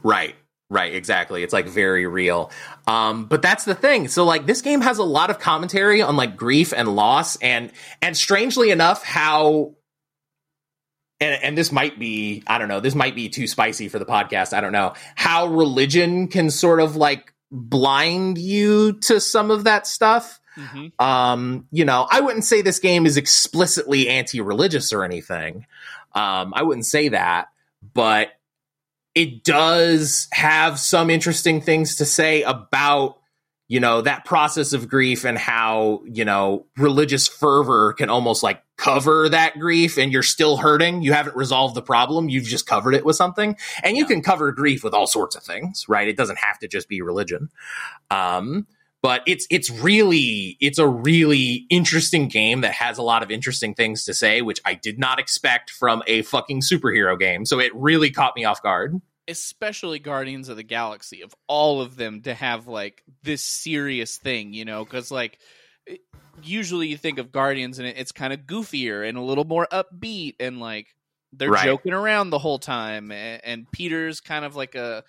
Right, right, exactly. It's like very real. Um, but that's the thing. So like this game has a lot of commentary on like grief and loss, and and strangely enough, how and and this might be I don't know this might be too spicy for the podcast. I don't know how religion can sort of like blind you to some of that stuff. Mm-hmm. Um, you know, I wouldn't say this game is explicitly anti-religious or anything. Um, I wouldn't say that, but it does have some interesting things to say about, you know, that process of grief and how, you know, religious fervor can almost like cover that grief, and you're still hurting. You haven't resolved the problem. You've just covered it with something, and you yeah. can cover grief with all sorts of things, right? It doesn't have to just be religion. Um, But it's it's really it's a really interesting game that has a lot of interesting things to say, which I did not expect from a fucking superhero game. So it really caught me off guard. Especially Guardians of the Galaxy, of all of them, to have like this serious thing, you know, because like usually you think of Guardians and it's kind of goofier and a little more upbeat, and like they're right. joking around the whole time, and Peter's kind of like a.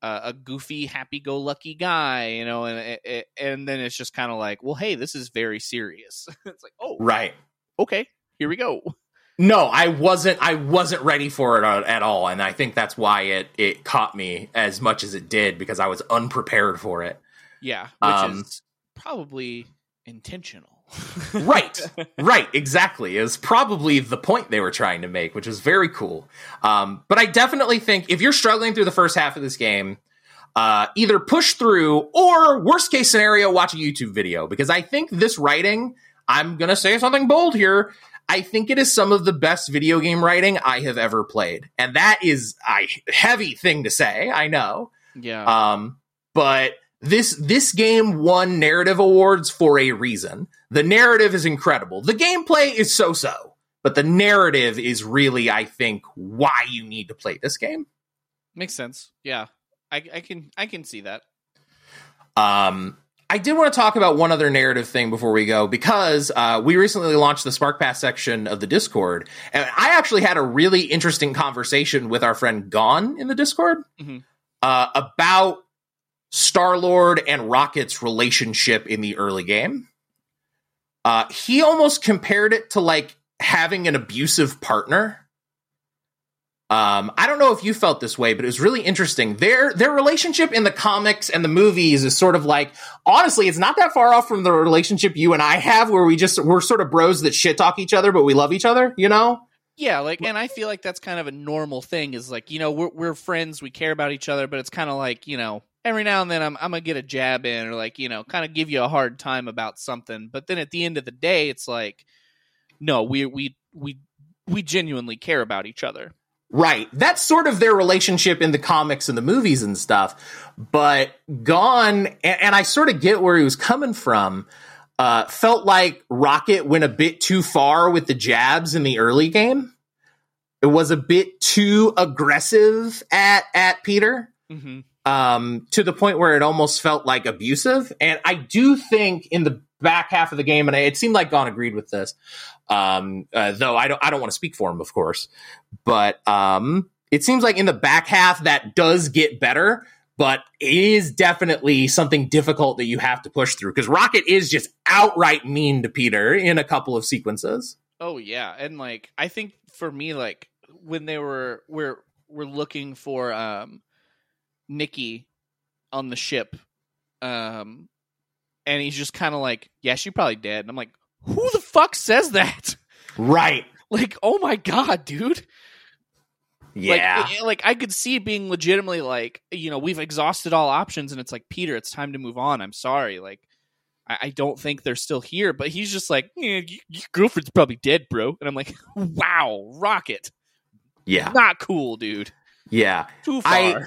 Uh, a goofy, happy-go-lucky guy, you know, and and, and then it's just kind of like, well, hey, this is very serious. It's like, oh, right, okay, here we go. No, I wasn't, I wasn't ready for it at all, and I think that's why it it caught me as much as it did, because I was unprepared for it. Yeah, which um, is probably intentional. Right, right, exactly. It was probably the point they were trying to make, which was very cool. Um, but I definitely think if you're struggling through the first half of this game, uh, either push through or, worst case scenario, watch a YouTube video. Because I think this writing, I'm going to say something bold here, I think it is some of the best video game writing I have ever played. And that is a heavy thing to say, I know. Yeah. Um, but... This this game won narrative awards for a reason. The narrative is incredible. The gameplay is so-so, but the narrative is really, I think, why you need to play this game. Makes sense. Yeah, I, I can I can see that. Um, I did want to talk about one other narrative thing before we go, because uh, we recently launched the Spark Pass section of the Discord, and I actually had a really interesting conversation with our friend Gon in the Discord mm-hmm. uh, about Star-Lord and Rocket's relationship in the early game. Uh, he almost compared it to like having an abusive partner. Um, I don't know if you felt this way, but it was really interesting. Their their relationship in the comics and the movies is sort of like, honestly, it's not that far off from the relationship you and I have, where we just we're sort of bros that shit talk each other, but we love each other, you know? Yeah, like, and I feel like that's kind of a normal thing. Is like, you know, we're we're friends, we care about each other, but it's kind of like, you know, every now and then I'm I'm gonna get a jab in, or like, you know, kind of give you a hard time about something. But then at the end of the day, it's like, no, we we we we genuinely care about each other. Right. That's sort of their relationship in the comics and the movies and stuff. But Gon, and, and I sort of get where he was coming from, uh, felt like Rocket went a bit too far with the jabs in the early game. It was a bit too aggressive at, at Peter, mm-hmm. um, to the point where it almost felt like abusive. And I do think in the back half of the game, and it seemed like Gon agreed with this, um uh, though I don't I don't want to speak for him, of course, but um it seems like in the back half that does get better, but it is definitely something difficult that you have to push through, because Rocket is just outright mean to Peter in a couple of sequences. Oh yeah. And like, I think for me, like when they were we're we're looking for um Nikki on the ship, um and he's just kind of like, yeah, she probably dead, and I'm like, who the fuck says that? Right. Like, oh my God, dude. Yeah. Like, it, like, I could see it being legitimately like, you know, we've exhausted all options, and it's like, Peter, it's time to move on. I'm sorry. Like, I, I don't think they're still here, but he's just like, eh, your girlfriend's probably dead, bro. And I'm like, wow, Rocket. Yeah. Not cool, dude. Yeah. Too far. I-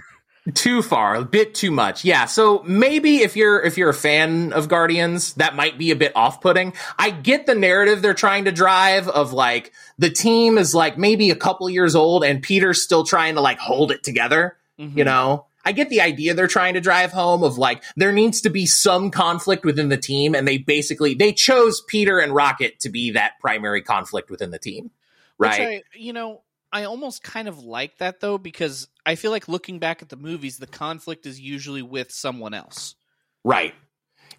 Too far, a bit too much. Yeah, so maybe if you're if you're a fan of Guardians, that might be a bit off-putting. I get the narrative they're trying to drive of, like, the team is, like, maybe a couple years old and Peter's still trying to, like, hold it together, mm-hmm. you know? I get the idea they're trying to drive home of, like, there needs to be some conflict within the team, and they basically, they chose Peter and Rocket to be that primary conflict within the team, right? Which I, you know... I almost kind of like that, though, because I feel like looking back at the movies, the conflict is usually with someone else. Right.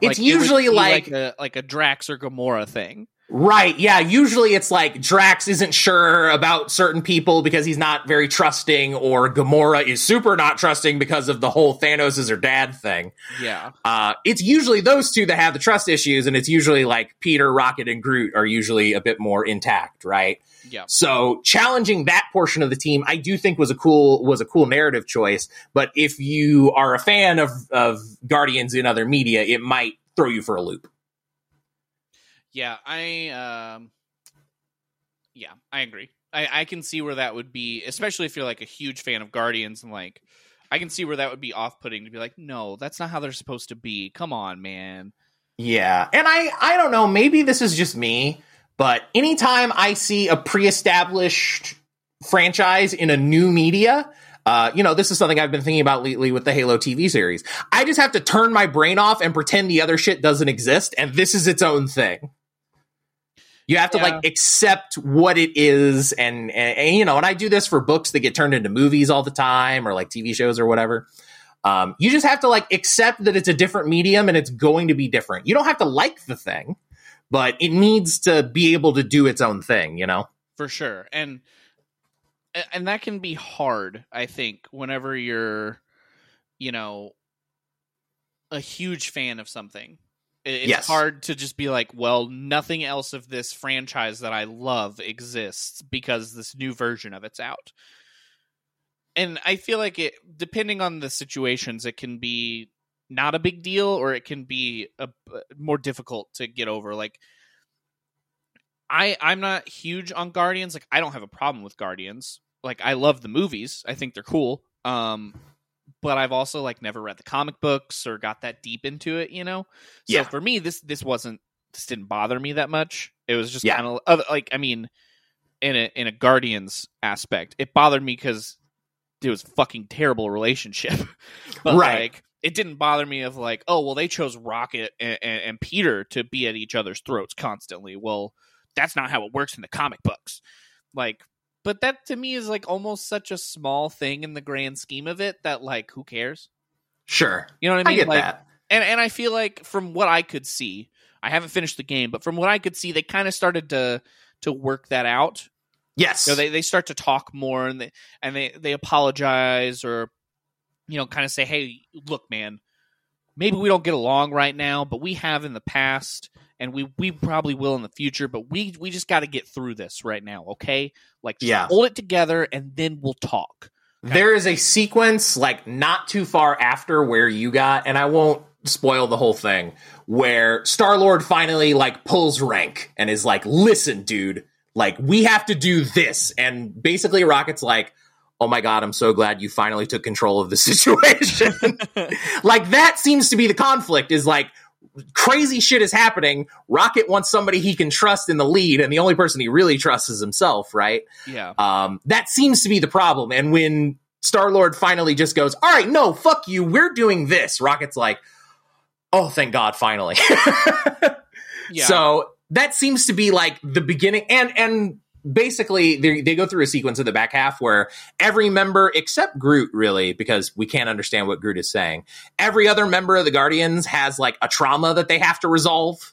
It's like, usually it like, like, a, like a Drax or Gamora thing. Right. Yeah. Usually it's like Drax isn't sure about certain people because he's not very trusting, or Gamora is super not trusting because of the whole Thanos is her dad thing. Yeah. Uh, it's usually those two that have the trust issues, and it's usually like Peter, Rocket, and Groot are usually a bit more intact. Right. Yeah. So challenging that portion of the team, I do think was a cool was a cool narrative choice. But if you are a fan of, of Guardians in other media, it might throw you for a loop. Yeah, I um, yeah, I agree. I, I can see where that would be, especially if you're like a huge fan of Guardians, and like I can see where that would be off-putting to be like, no, that's not how they're supposed to be. Come on, man. Yeah, and I I don't know. Maybe this is just me. But anytime I see a pre-established franchise in a new media, uh, you know, this is something I've been thinking about lately with the Halo T V series. I just have to turn my brain off and pretend the other shit doesn't exist, and this is its own thing. You have to, yeah. like, accept what it is, and, and, and, you know, and I do this for books that get turned into movies all the time, or, like, T V shows or whatever. Um, you just have to, like, accept that it's a different medium, and it's going to be different. You don't have to like the thing. But it needs to be able to do its own thing, you know? For sure. And and that can be hard, I think, whenever you're, you know, a huge fan of something. It's yes. hard to just be like, well, nothing else of this franchise that I love exists because this new version of it's out. And I feel like it, depending on the situations, it can be not a big deal, or it can be a, more difficult to get over. Like I, I'm not huge on Guardians. Like I don't have a problem with Guardians. Like I love the movies. I think they're cool. Um, but I've also like never read the comic books or got that deep into it, you know? So yeah. for me, this, this wasn't, this didn't bother me that much. It was just yeah. kind of like, I mean, in a, in a Guardians aspect, it bothered me because it was a fucking terrible relationship. But right. like, it didn't bother me of like, oh, well, they chose Rocket and, and, and Peter to be at each other's throats constantly. Well, that's not how it works in the comic books. Like, but that to me is like almost such a small thing in the grand scheme of it that like, who cares? Sure. You know what I mean? I get like, that. And, and I feel like from what I could see, I haven't finished the game, but from what I could see, they kind of started to, to work that out. Yes. So they, they start to talk more, and they, and they, they apologize, or, you know, kind of say, hey, look, man, maybe we don't get along right now, but we have in the past, and we, we probably will in the future, but we, we just got to get through this right now, okay? Like, yeah. hold it together, and then we'll talk. Okay. There is a sequence, like, not too far after where you got, and I won't spoil the whole thing, where Star-Lord finally, like, pulls rank and is like, listen, dude, like, we have to do this. And basically Rocket's like, oh my God, I'm so glad you finally took control of the situation. Like, that seems to be the conflict, is like, crazy shit is happening. Rocket wants somebody he can trust in the lead, and the only person he really trusts is himself, right? Yeah. Um, that seems to be the problem. And when Star-Lord finally just goes, all right, no, fuck you, we're doing this, Rocket's like, oh, thank God, finally. Yeah. So that seems to be, like, the beginning. And, and, basically, they they go through a sequence in the back half where every member except Groot, really, because we can't understand what Groot is saying. Every other member of the Guardians has, like, a trauma that they have to resolve.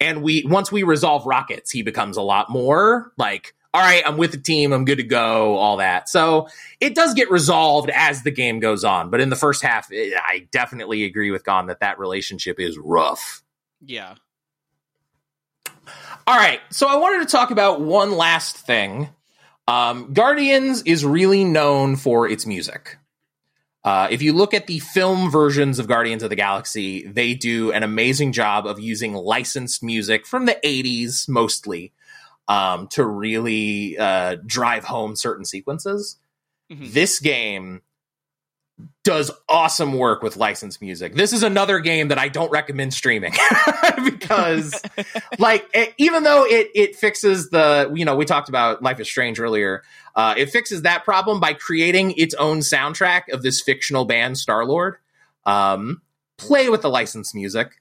And we once we resolve Rocket's, he becomes a lot more like, all right, I'm with the team, I'm good to go, all that. So it does get resolved as the game goes on. But in the first half, it, I definitely agree with Gon that that relationship is rough. Yeah. All right, so I wanted to talk about one last thing. Um, Guardians is really known for its music. Uh, if you look at the film versions of Guardians of the Galaxy, they do an amazing job of using licensed music from the eighties, mostly, um, to really uh, drive home certain sequences. Mm-hmm. This game does awesome work with licensed music. This is another game that I don't recommend streaming because like, it, even though it, it fixes the, you know, we talked about Life is Strange earlier. Uh, it fixes that problem by creating its own soundtrack of this fictional band, Star-Lord. Um, play with the licensed music.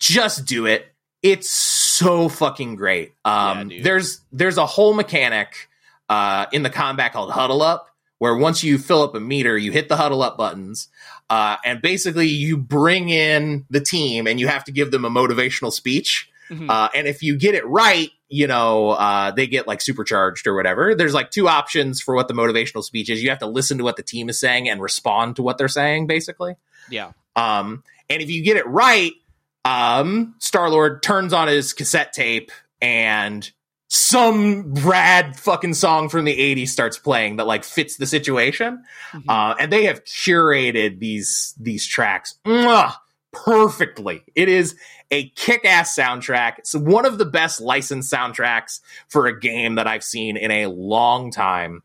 Just do it. It's so fucking great. Um, yeah, there's, there's a whole mechanic uh, in the combat called Huddle Up, where once you fill up a meter, you hit the huddle up buttons, uh, and basically you bring in the team and you have to give them a motivational speech. Mm-hmm. Uh, and if you get it right, you know, uh, they get like supercharged or whatever. There's like two options for what the motivational speech is. You have to listen to what the team is saying and respond to what they're saying, basically. Yeah. Um, and if you get it right, um, Star-Lord turns on his cassette tape and some rad fucking song from the eighties starts playing that like fits the situation. Mm-hmm. Uh, and they have curated these, these tracks mwah, perfectly. It is a kick-ass soundtrack. It's one of the best licensed soundtracks for a game that I've seen in a long time.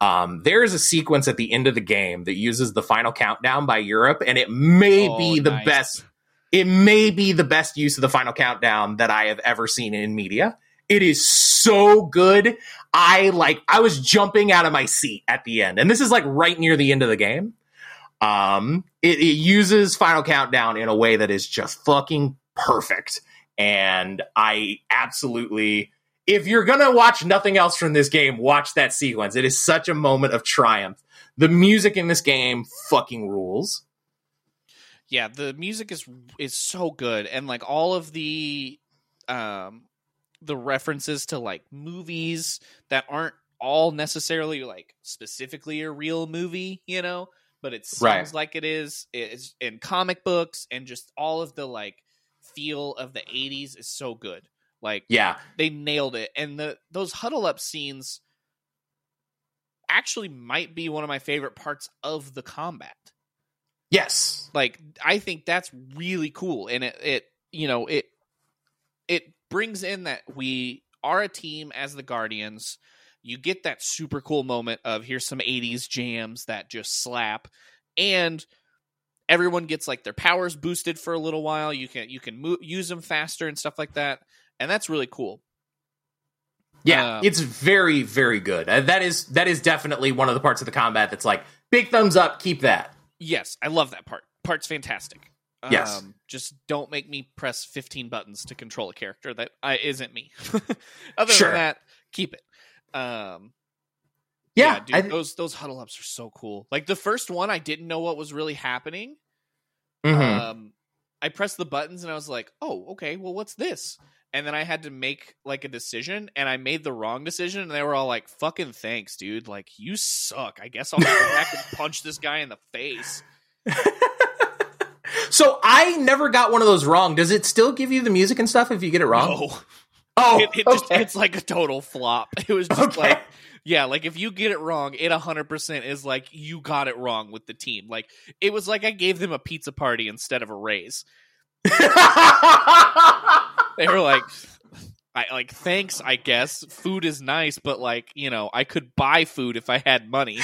Um, there is a sequence at the end of the game that uses the Final Countdown by Europe, and it may oh, be the nice. best. It may be the best use of the Final Countdown that I have ever seen in media. It is so good. I like, I was jumping out of my seat at the end. And this is like right near the end of the game. Um, it, it uses Final Countdown in a way that is just fucking perfect. And I absolutely, if you're going to watch nothing else from this game, watch that sequence. It is such a moment of triumph. The music in this game fucking rules. Yeah, the music is, is so good. And like all of the, um, the references to like movies that aren't all necessarily like specifically a real movie, you know, but it seems right. like it is it's in comic books, and just all of the like feel of the eighties is so good. Like, yeah, they nailed it. And the, those huddle up scenes actually might be one of my favorite parts of the combat. Yes. Like, I think that's really cool. And it, it, you know, it, it, brings in that we are a team as the Guardians. You get that super cool moment of here's some eighties jams that just slap, and everyone gets like their powers boosted for a little while. You can you can move, use them faster and stuff like that, and that's really cool. Yeah, um, it's very very good. Uh, that is that is definitely one of the parts of the combat that's like big thumbs up. Keep that. Yes, I love that part. Part's fantastic. Yes. Um, just don't make me press fifteen buttons to control a character that I, isn't me. Other sure. than that, keep it. Um, yeah, yeah dude, th- those those huddle ups are so cool. Like the first one, I didn't know what was really happening. Mm-hmm. Um, I pressed the buttons and I was like, "Oh, okay. Well, what's this?" And then I had to make like a decision, and I made the wrong decision, and they were all like, "Fucking thanks, dude. Like you suck. I guess I'll go back and punch this guy in the face." So I never got one of those wrong. Does it still give you the music and stuff if you get it wrong? No. Oh, it, it okay. just, it's like a total flop. It was just okay. like, Yeah, like, if you get it wrong, it one hundred percent is like, you got it wrong with the team. Like, it was like I gave them a pizza party instead of a raise. They were like, I like, thanks, I guess. Food is nice, but, like, you know, I could buy food if I had money.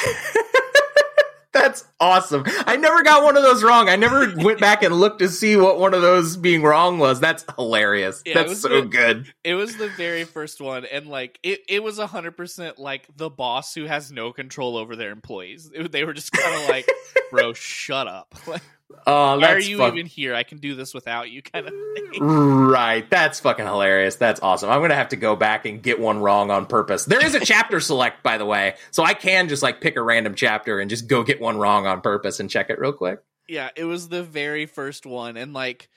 That's awesome. I never got one of those wrong. I never went back and looked to see what one of those being wrong was. That's hilarious. Yeah, that's so the, good. It was the very first one. And like, it, it was one hundred percent like the boss who has no control over their employees. It, they were just kind of like, bro, shut up. Like, oh, that's why are you fuck- even here? I can do this without you kind of thing. Right. That's fucking hilarious. That's awesome. I'm going to have to go back and get one wrong on purpose. There is a chapter select, by the way. So I can just like pick a random chapter and just go get one wrong on purpose and check it real quick. Yeah, it was the very first one. And like,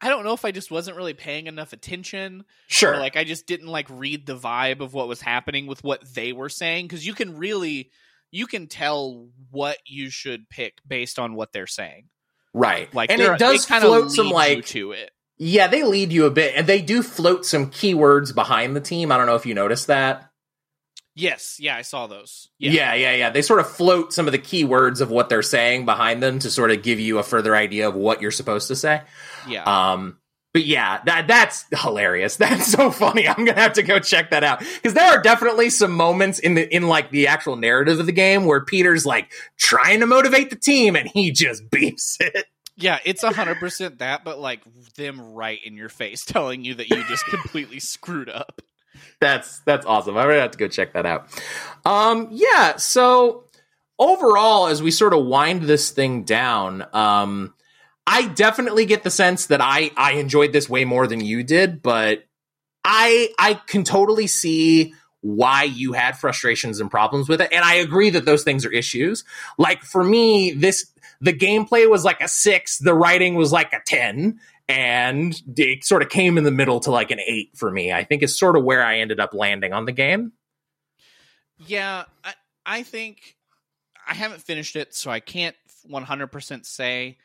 I don't know if I just wasn't really paying enough attention. Sure. Or like, I just didn't like read the vibe of what was happening with what they were saying. Because you can really... you can tell what you should pick based on what they're saying. Right. Like, and it does float some, like, to it. Yeah, they lead you a bit. And they do float some keywords behind the team. I don't know if you noticed that. Yes. Yeah, I saw those. Yeah. yeah, yeah, yeah. They sort of float some of the keywords of what they're saying behind them to sort of give you a further idea of what you're supposed to say. Yeah. Um. But yeah, that that's hilarious. That's so funny. I'm going to have to go check that out. Because there are definitely some moments in the in like the actual narrative of the game where Peter's like trying to motivate the team and he just beeps it. Yeah, it's one hundred percent that, but like them right in your face telling you that you just completely screwed up. That's that's awesome. I'm going to have to go check that out. Um, yeah, so overall, as we sort of wind this thing down... Um, I definitely get the sense that I, I enjoyed this way more than you did, but I I can totally see why you had frustrations and problems with it. And I agree that those things are issues. Like for me, this the gameplay was like a six, the writing was like a ten, and it sort of came in the middle to like an eight for me. I think is sort of where I ended up landing on the game. Yeah, I, I think I haven't finished it, so I can't one hundred percent say.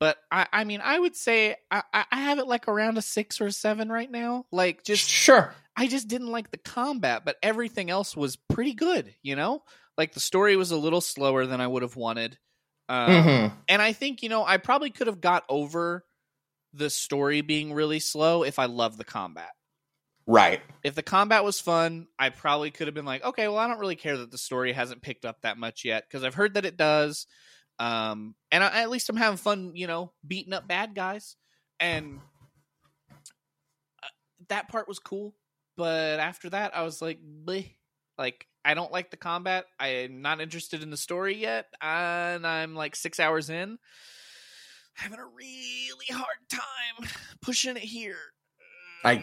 But I, I mean, I would say I, I have it like around a six or a seven right now. Like, just sure. I just didn't like the combat, but everything else was pretty good. You know, like the story was a little slower than I would have wanted. Um, mm-hmm. And I think, you know, I probably could have got over the story being really slow if I loved the combat. Right. If the combat was fun, I probably could have been like, okay, well, I don't really care that the story hasn't picked up that much yet because I've heard that it does. Um, and I, at least I'm having fun, you know, beating up bad guys, and that part was cool. But after that, I was like, bleh. Like, I don't like the combat. I'm not interested in the story yet. And I'm like six hours in, having a really hard time pushing it here. I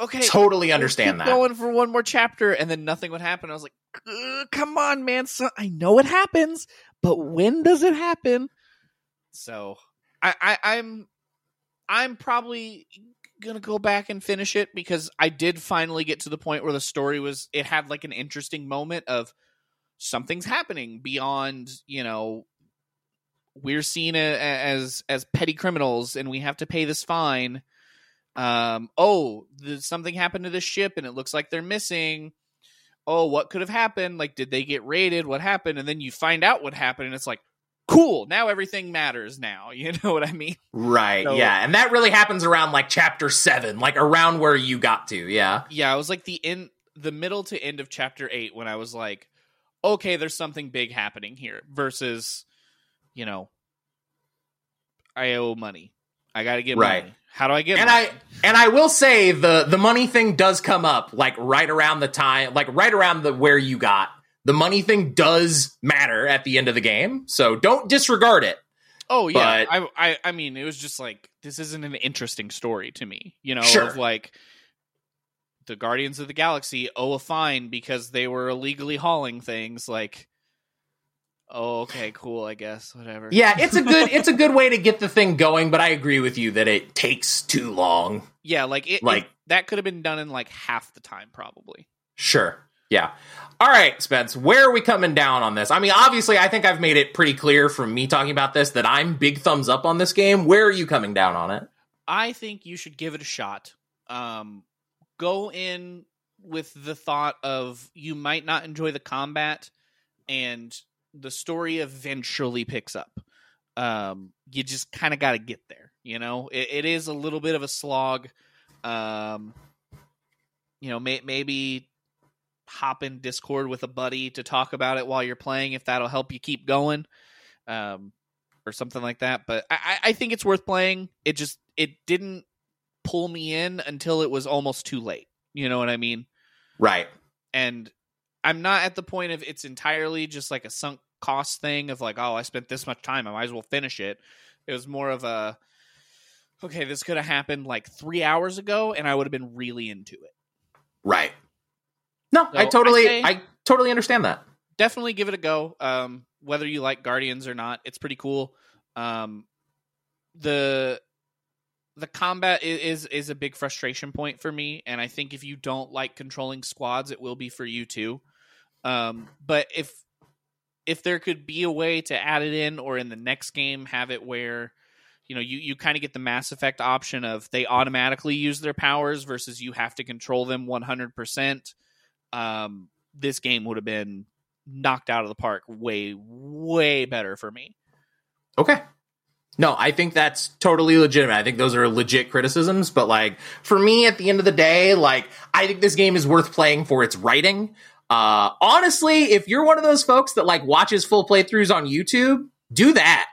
uh, okay, totally understand that. Going for one more chapter and then nothing would happen. I was like, uh, come on, man. So I know it happens. But when does it happen? So I, I, I'm I'm probably going to go back and finish it because I did finally get to the point where the story was, it had like an interesting moment of something's happening beyond, you know, we're seen a, a, as as petty criminals and we have to pay this fine. Um, oh, something happened to this ship and it looks like they're missing. Oh, what could have happened? Like, did they get raided? What happened? And then you find out what happened, and it's like, cool, now everything matters now. You know what I mean? Right, so, yeah. And that really happens around, like, chapter seven, like, around where you got to, yeah? Yeah, I was, like, the in the middle to end of chapter eight when I was like, okay, there's something big happening here versus, you know, I owe money. I gotta get right. money. How do I get and money? I and I will say the the money thing does come up like right around the time, like right around the where you got. The money thing does matter at the end of the game, so don't disregard it. Oh yeah, but, I, I I mean it was just like this isn't an interesting story to me, you know, sure. Of like the Guardians of the Galaxy owe a fine because they were illegally hauling things like. Oh, okay, cool, I guess, whatever. Yeah, it's a good it's a good way to get the thing going, but I agree with you that it takes too long. Yeah, like, it, like it, that could have been done in, like, half the time, probably. Sure, yeah. All right, Spence, where are we coming down on this? I mean, obviously, I think I've made it pretty clear from me talking about this that I'm big thumbs up on this game. Where are you coming down on it? I think you should give it a shot. Um, go in with the thought of you might not enjoy the combat and the story eventually picks up. Um, you just kind of got to get there. You know, it, it is a little bit of a slog. Um, you know, may, maybe hop in Discord with a buddy to talk about it while you're playing, if that'll help you keep going, um, or something like that. But I, I think it's worth playing. It just, it didn't pull me in until it was almost too late. You know what I mean? Right. And I'm not at the point of it's entirely just like a sunk cost thing of like, oh, I spent this much time, I might as well finish it. It was more of a, okay, this could have happened like three hours ago and I would have been really into it. Right. No, so I totally, I, say, I totally understand that. Definitely give it a go. Um, whether you like Guardians or not, it's pretty cool. Um, the, the combat is, is a big frustration point for me. And I think if you don't like controlling squads, it will be for you too. Um, but if, if there could be a way to add it in, or in the next game, have it where, you know, you, you kind of get the Mass Effect option of they automatically use their powers versus you have to control them one hundred percent. Um, this game would have been knocked out of the park way, way better for me. Okay. No, I think that's totally legitimate. I think those are legit criticisms. But like, for me, at the end of the day, like, I think this game is worth playing for its writing. Uh, honestly, if you're one of those folks that like watches full playthroughs on YouTube, do that.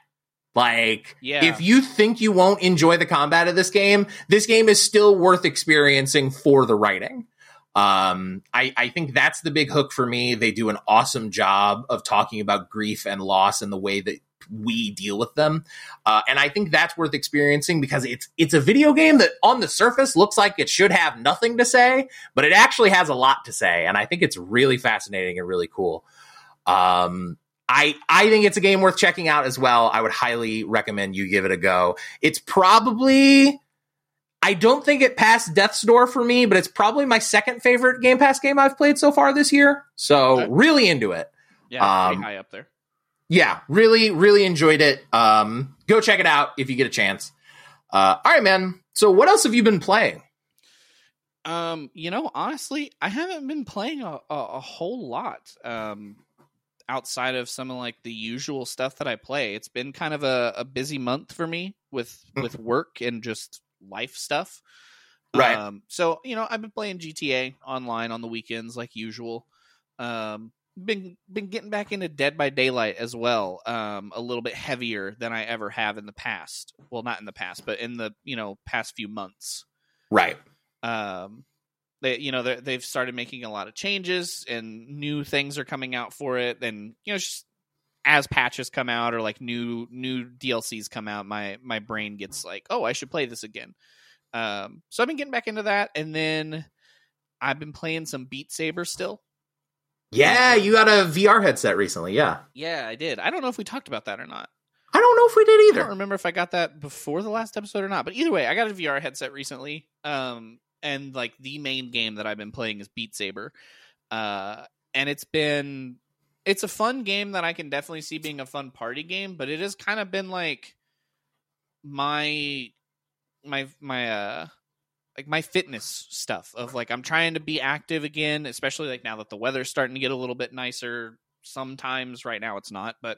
Like, yeah. If you think you won't enjoy the combat of this game, this game is still worth experiencing for the writing. Um, I, I think that's the big hook for me. They do an awesome job of talking about grief and loss and the way that we deal with them. Uh, and I think that's worth experiencing because it's it's a video game that on the surface looks like it should have nothing to say, but it actually has a lot to say. And I think it's really fascinating and really cool. Um, I, I think it's a game worth checking out as well. I would highly recommend you give it a go. It's probably... I don't think it passed Death's Door for me, but it's probably my second favorite Game Pass game I've played so far this year. So really into it. Yeah, um, pretty high up there. Yeah, really, really enjoyed it. Um, go check it out if you get a chance. Uh, all right, man. So what else have you been playing? Um, you know, honestly, I haven't been playing a, a, a whole lot um, outside of some of like the usual stuff that I play. It's been kind of a, a busy month for me with with work and just life stuff. Right. Um, so, you know, I've been playing G T A online on the weekends like usual. Um been been getting back into Dead by Daylight as well, um a little bit heavier than I ever have in the past. Well, not in the past, but in the, you know, past few months. Right. Um they, you know, they've started making a lot of changes and new things are coming out for it, and you know, just as patches come out or like new new D L Cs come out, my my brain gets like, oh, I should play this again. Um so I've been getting back into that, and then I've been playing some Beat Saber still. Yeah, you got a V R headset recently, yeah. Yeah, I did. I don't know if we talked about that or not. I don't know if we did either. I don't remember if I got that before the last episode or not. But either way, I got a V R headset recently. Um, and, like, the main game that I've been playing is Beat Saber. Uh, and it's been... It's a fun game that I can definitely see being a fun party game. But it has kind of been, like, my... My... my uh, like my fitness stuff of like, I'm trying to be active again, especially like now that the weather's starting to get a little bit nicer. Sometimes right now it's not, but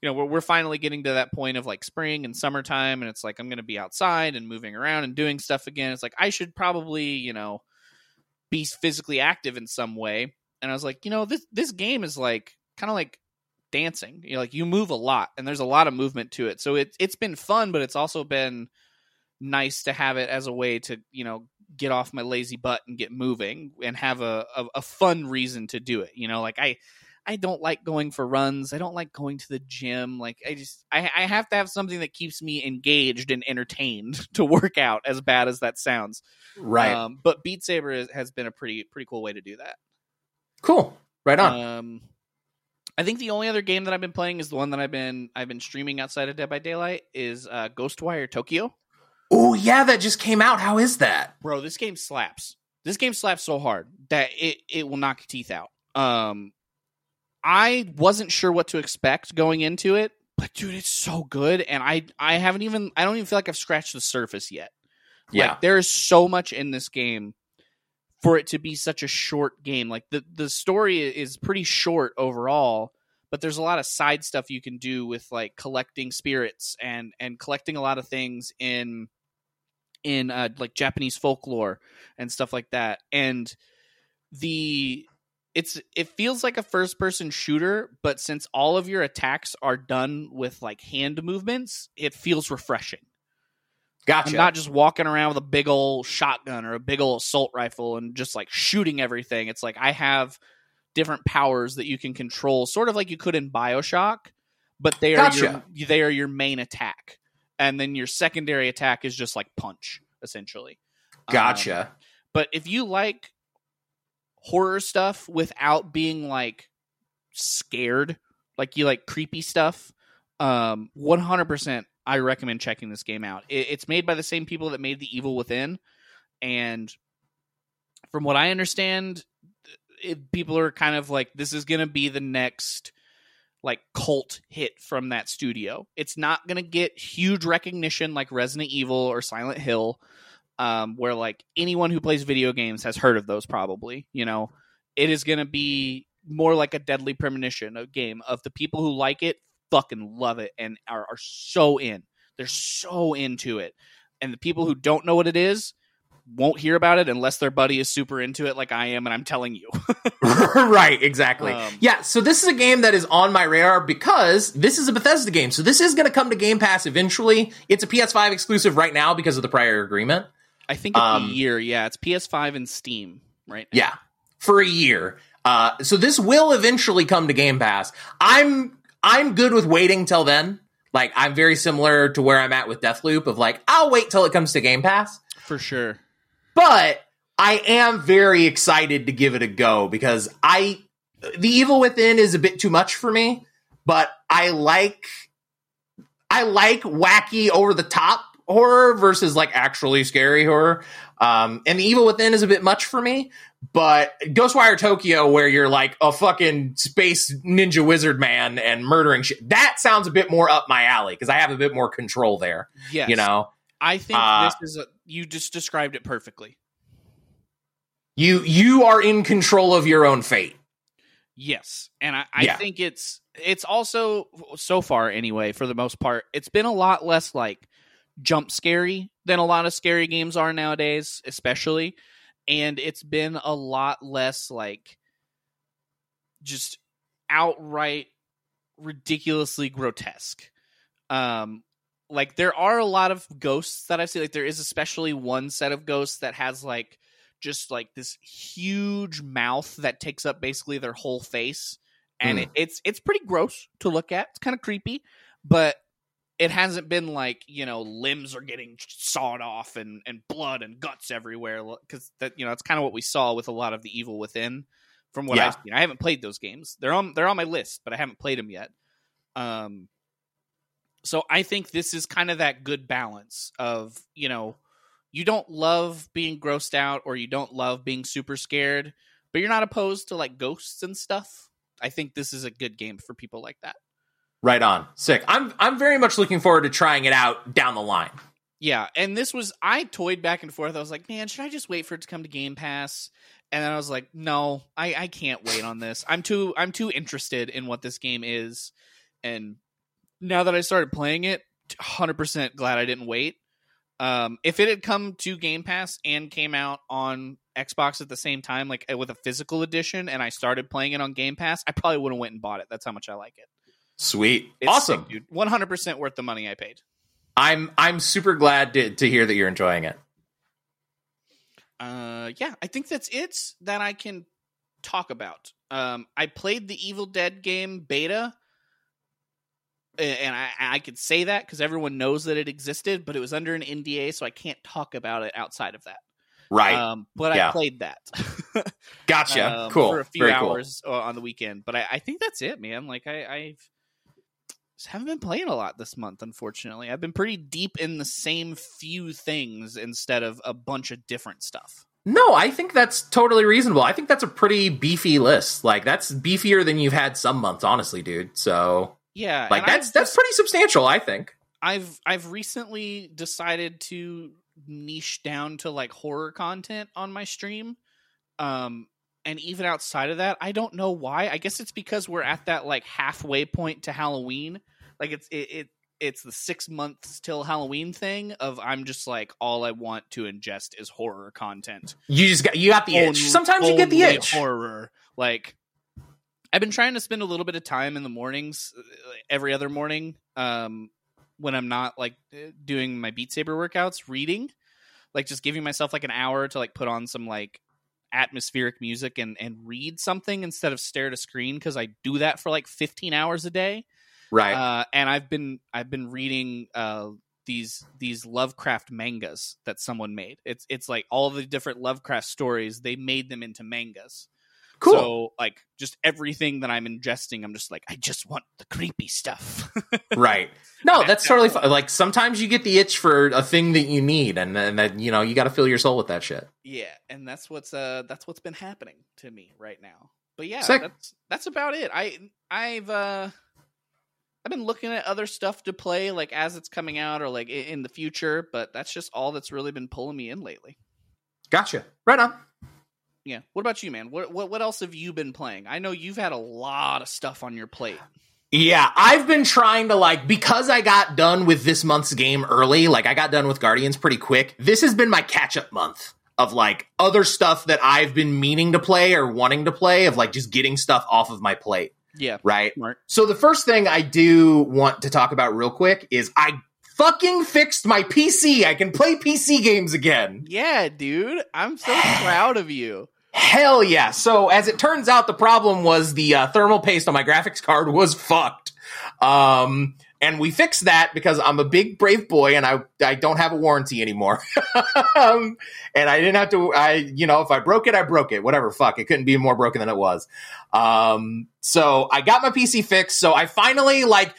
you know, we're, we're finally getting to that point of like spring and summertime. And it's like, I'm going to be outside and moving around and doing stuff again. It's like, I should probably, you know, be physically active in some way. And I was like, you know, this, this game is like kind of like dancing, you know, like you move a lot and there's a lot of movement to it. So it, it's been fun, but it's also been nice to have it as a way to, you know, get off my lazy butt and get moving and have a, a, a fun reason to do it. You know, like I, I don't like going for runs. I don't like going to the gym. Like I just, I, I have to have something that keeps me engaged and entertained to work out, as bad as that sounds. Right. Um, but Beat Saber is, has been a pretty, pretty cool way to do that. Cool. Right on. Um, I think the only other game that I've been playing is the one that I've been, I've been streaming outside of Dead by Daylight is uh Ghostwire Tokyo. Oh, yeah, that just came out. How is that? Bro, this game slaps. This game slaps so hard that it, it will knock your teeth out. Um, I wasn't sure what to expect going into it, but dude, it's so good. And I, I haven't even, I don't even feel like I've scratched the surface yet. Yeah. Like, there is so much in this game for it to be such a short game. Like the, the story is pretty short overall, but there's a lot of side stuff you can do with like collecting spirits and, and collecting a lot of things in, in uh, like Japanese folklore and stuff like that. And the, it's, it feels like a first person shooter, but since all of your attacks are done with like hand movements, it feels refreshing. Gotcha. I'm not just walking around with a big old shotgun or a big old assault rifle and just like shooting everything. It's like I have different powers that you can control, sort of like you could in BioShock, but they are gotcha. your, they are your main attack, and then your secondary attack is just like punch, essentially. Gotcha. Um, but if you like horror stuff without being like scared, like you like creepy stuff, um, one hundred percent. I recommend checking this game out. It's made by the same people that made The Evil Within. And from what I understand, it, people are kind of like, this is going to be the next like cult hit from that studio. It's not going to get huge recognition like Resident Evil or Silent Hill, um, where like anyone who plays video games has heard of those probably. You know, it is going to be more like a Deadly Premonition, a game of the people who like it fucking love it and are, are so in. They're so into it. And the people who don't know what it is won't hear about it unless their buddy is super into it like I am and I'm telling you. Right, exactly. Um, yeah, so this is a game that is on my radar because this is a Bethesda game. So this is going to come to Game Pass eventually. It's a P S five exclusive right now because of the prior agreement. I think it's um, a year, yeah. It's P S five and Steam right now. Yeah, for a year. Uh, so this will eventually come to Game Pass. I'm... I'm good with waiting till then. Like, I'm very similar to where I'm at with Deathloop of like, I'll wait till it comes to Game Pass. For sure. But I am very excited to give it a go because I, The Evil Within is a bit too much for me, but I like, I like wacky over the top horror versus like actually scary horror. Um, and The Evil Within is a bit much for me, but Ghostwire Tokyo, where you're like a fucking space ninja wizard man and murdering shit, that sounds a bit more up my alley because I have a bit more control there. Yes. You know, I think uh, this is a, you just described it perfectly. You you are in control of your own fate. Yes, and I, I yeah. think it's it's also so far anyway. For the most part, it's been a lot less like jump scary than a lot of scary games are nowadays, especially. And it's been a lot less like just outright ridiculously grotesque. Um, like there are a lot of ghosts that I've seen. Like there is especially one set of ghosts that has like just like this huge mouth that takes up basically their whole face. And mm. it, it's it's pretty gross to look at. It's kind of creepy, but it hasn't been like, you know, limbs are getting sawed off and, and blood and guts everywhere. Because, you know, it's kind of what we saw with a lot of The Evil Within from what yeah. I've seen. I haven't played those games. They're on they're on my list, but I haven't played them yet. Um, so I think this is kind of that good balance of, you know, you don't love being grossed out or you don't love being super scared, but you're not opposed to like ghosts and stuff. I think this is a good game for people like that. Right on. Sick. I'm I'm very much looking forward to trying it out down the line. Yeah, and this was, I toyed back and forth. I was like, man, should I just wait for it to come to Game Pass? And then I was like, no, I, I can't wait on this. I'm too I'm too interested in what this game is. And now that I started playing it, one hundred percent glad I didn't wait. Um, if it had come to Game Pass and came out on Xbox at the same time, like with a physical edition, and I started playing it on Game Pass, I probably would have went and bought it. That's how much I like it. Sweet. It's awesome. Sick, dude. one hundred percent worth the money I paid. I'm I'm super glad to, to hear that you're enjoying it. Uh, yeah, I think that's it that I can talk about. Um, I played the Evil Dead game beta, and I, I could say that because everyone knows that it existed, but it was under an N D A, so I can't talk about it outside of that. Right. Um, but yeah. I played that. Gotcha. Um, cool. For a few Very hours cool. on the weekend. But I, I think that's it, man. Like, I, I've... haven't been playing a lot this month, unfortunately. I've been pretty deep in the same few things instead of a bunch of different stuff. No, I think that's totally reasonable. I think that's a pretty beefy list. Like, that's beefier than you've had some months, honestly, dude. So yeah, like that's I've that's just, pretty substantial, I think. I've I've recently decided to niche down to like horror content on my stream. Um, and even outside of that, I don't know why. I guess it's because we're at that like halfway point to Halloween. Like it's it, it it's the six months till Halloween thing of I'm just like, all I want to ingest is horror content. You just got you got the itch. Sometimes you get the itch. Horror. Like I've been trying to spend a little bit of time in the mornings, every other morning, um, when I'm not like doing my Beat Saber workouts, reading, like just giving myself like an hour to like put on some like atmospheric music and, and read something instead of stare at a screen. Cause I do that for like fifteen hours a day. Right. Uh, and I've been, I've been reading uh, these, these Lovecraft mangas that someone made. It's, it's like all the different Lovecraft stories. They made them into mangas. Cool. So like just everything that I'm ingesting, I'm just like, I just want the creepy stuff. Right. No, that's totally fun. Like sometimes you get the itch for a thing that you need and and that, you know, you got to fill your soul with that shit. Yeah. And that's what's uh that's what's been happening to me right now. But yeah, Sick. that's that's about it. I I've uh I've been looking at other stuff to play like as it's coming out or like in the future, but that's just all that's really been pulling me in lately. Gotcha. Right on. Yeah. What about you, man? What, what what else have you been playing? I know you've had a lot of stuff on your plate. Yeah, I've been trying to like, because I got done with this month's game early, like I got done with Guardians pretty quick. This has been my catch-up month of like other stuff that I've been meaning to play or wanting to play, of like just getting stuff off of my plate. Yeah. Right? Smart. So the first thing I do want to talk about real quick is I fucking fixed my P C. I can play P C games again. Yeah, dude. I'm so proud of you. Hell yeah. So as it turns out, the problem was the uh, thermal paste on my graphics card was fucked. Um, and we fixed that because I'm a big brave boy and I, I don't have a warranty anymore. um, and I didn't have to, I, you know, if I broke it, I broke it, whatever. Fuck. It couldn't be more broken than it was. Um, so I got my P C fixed. So I finally like,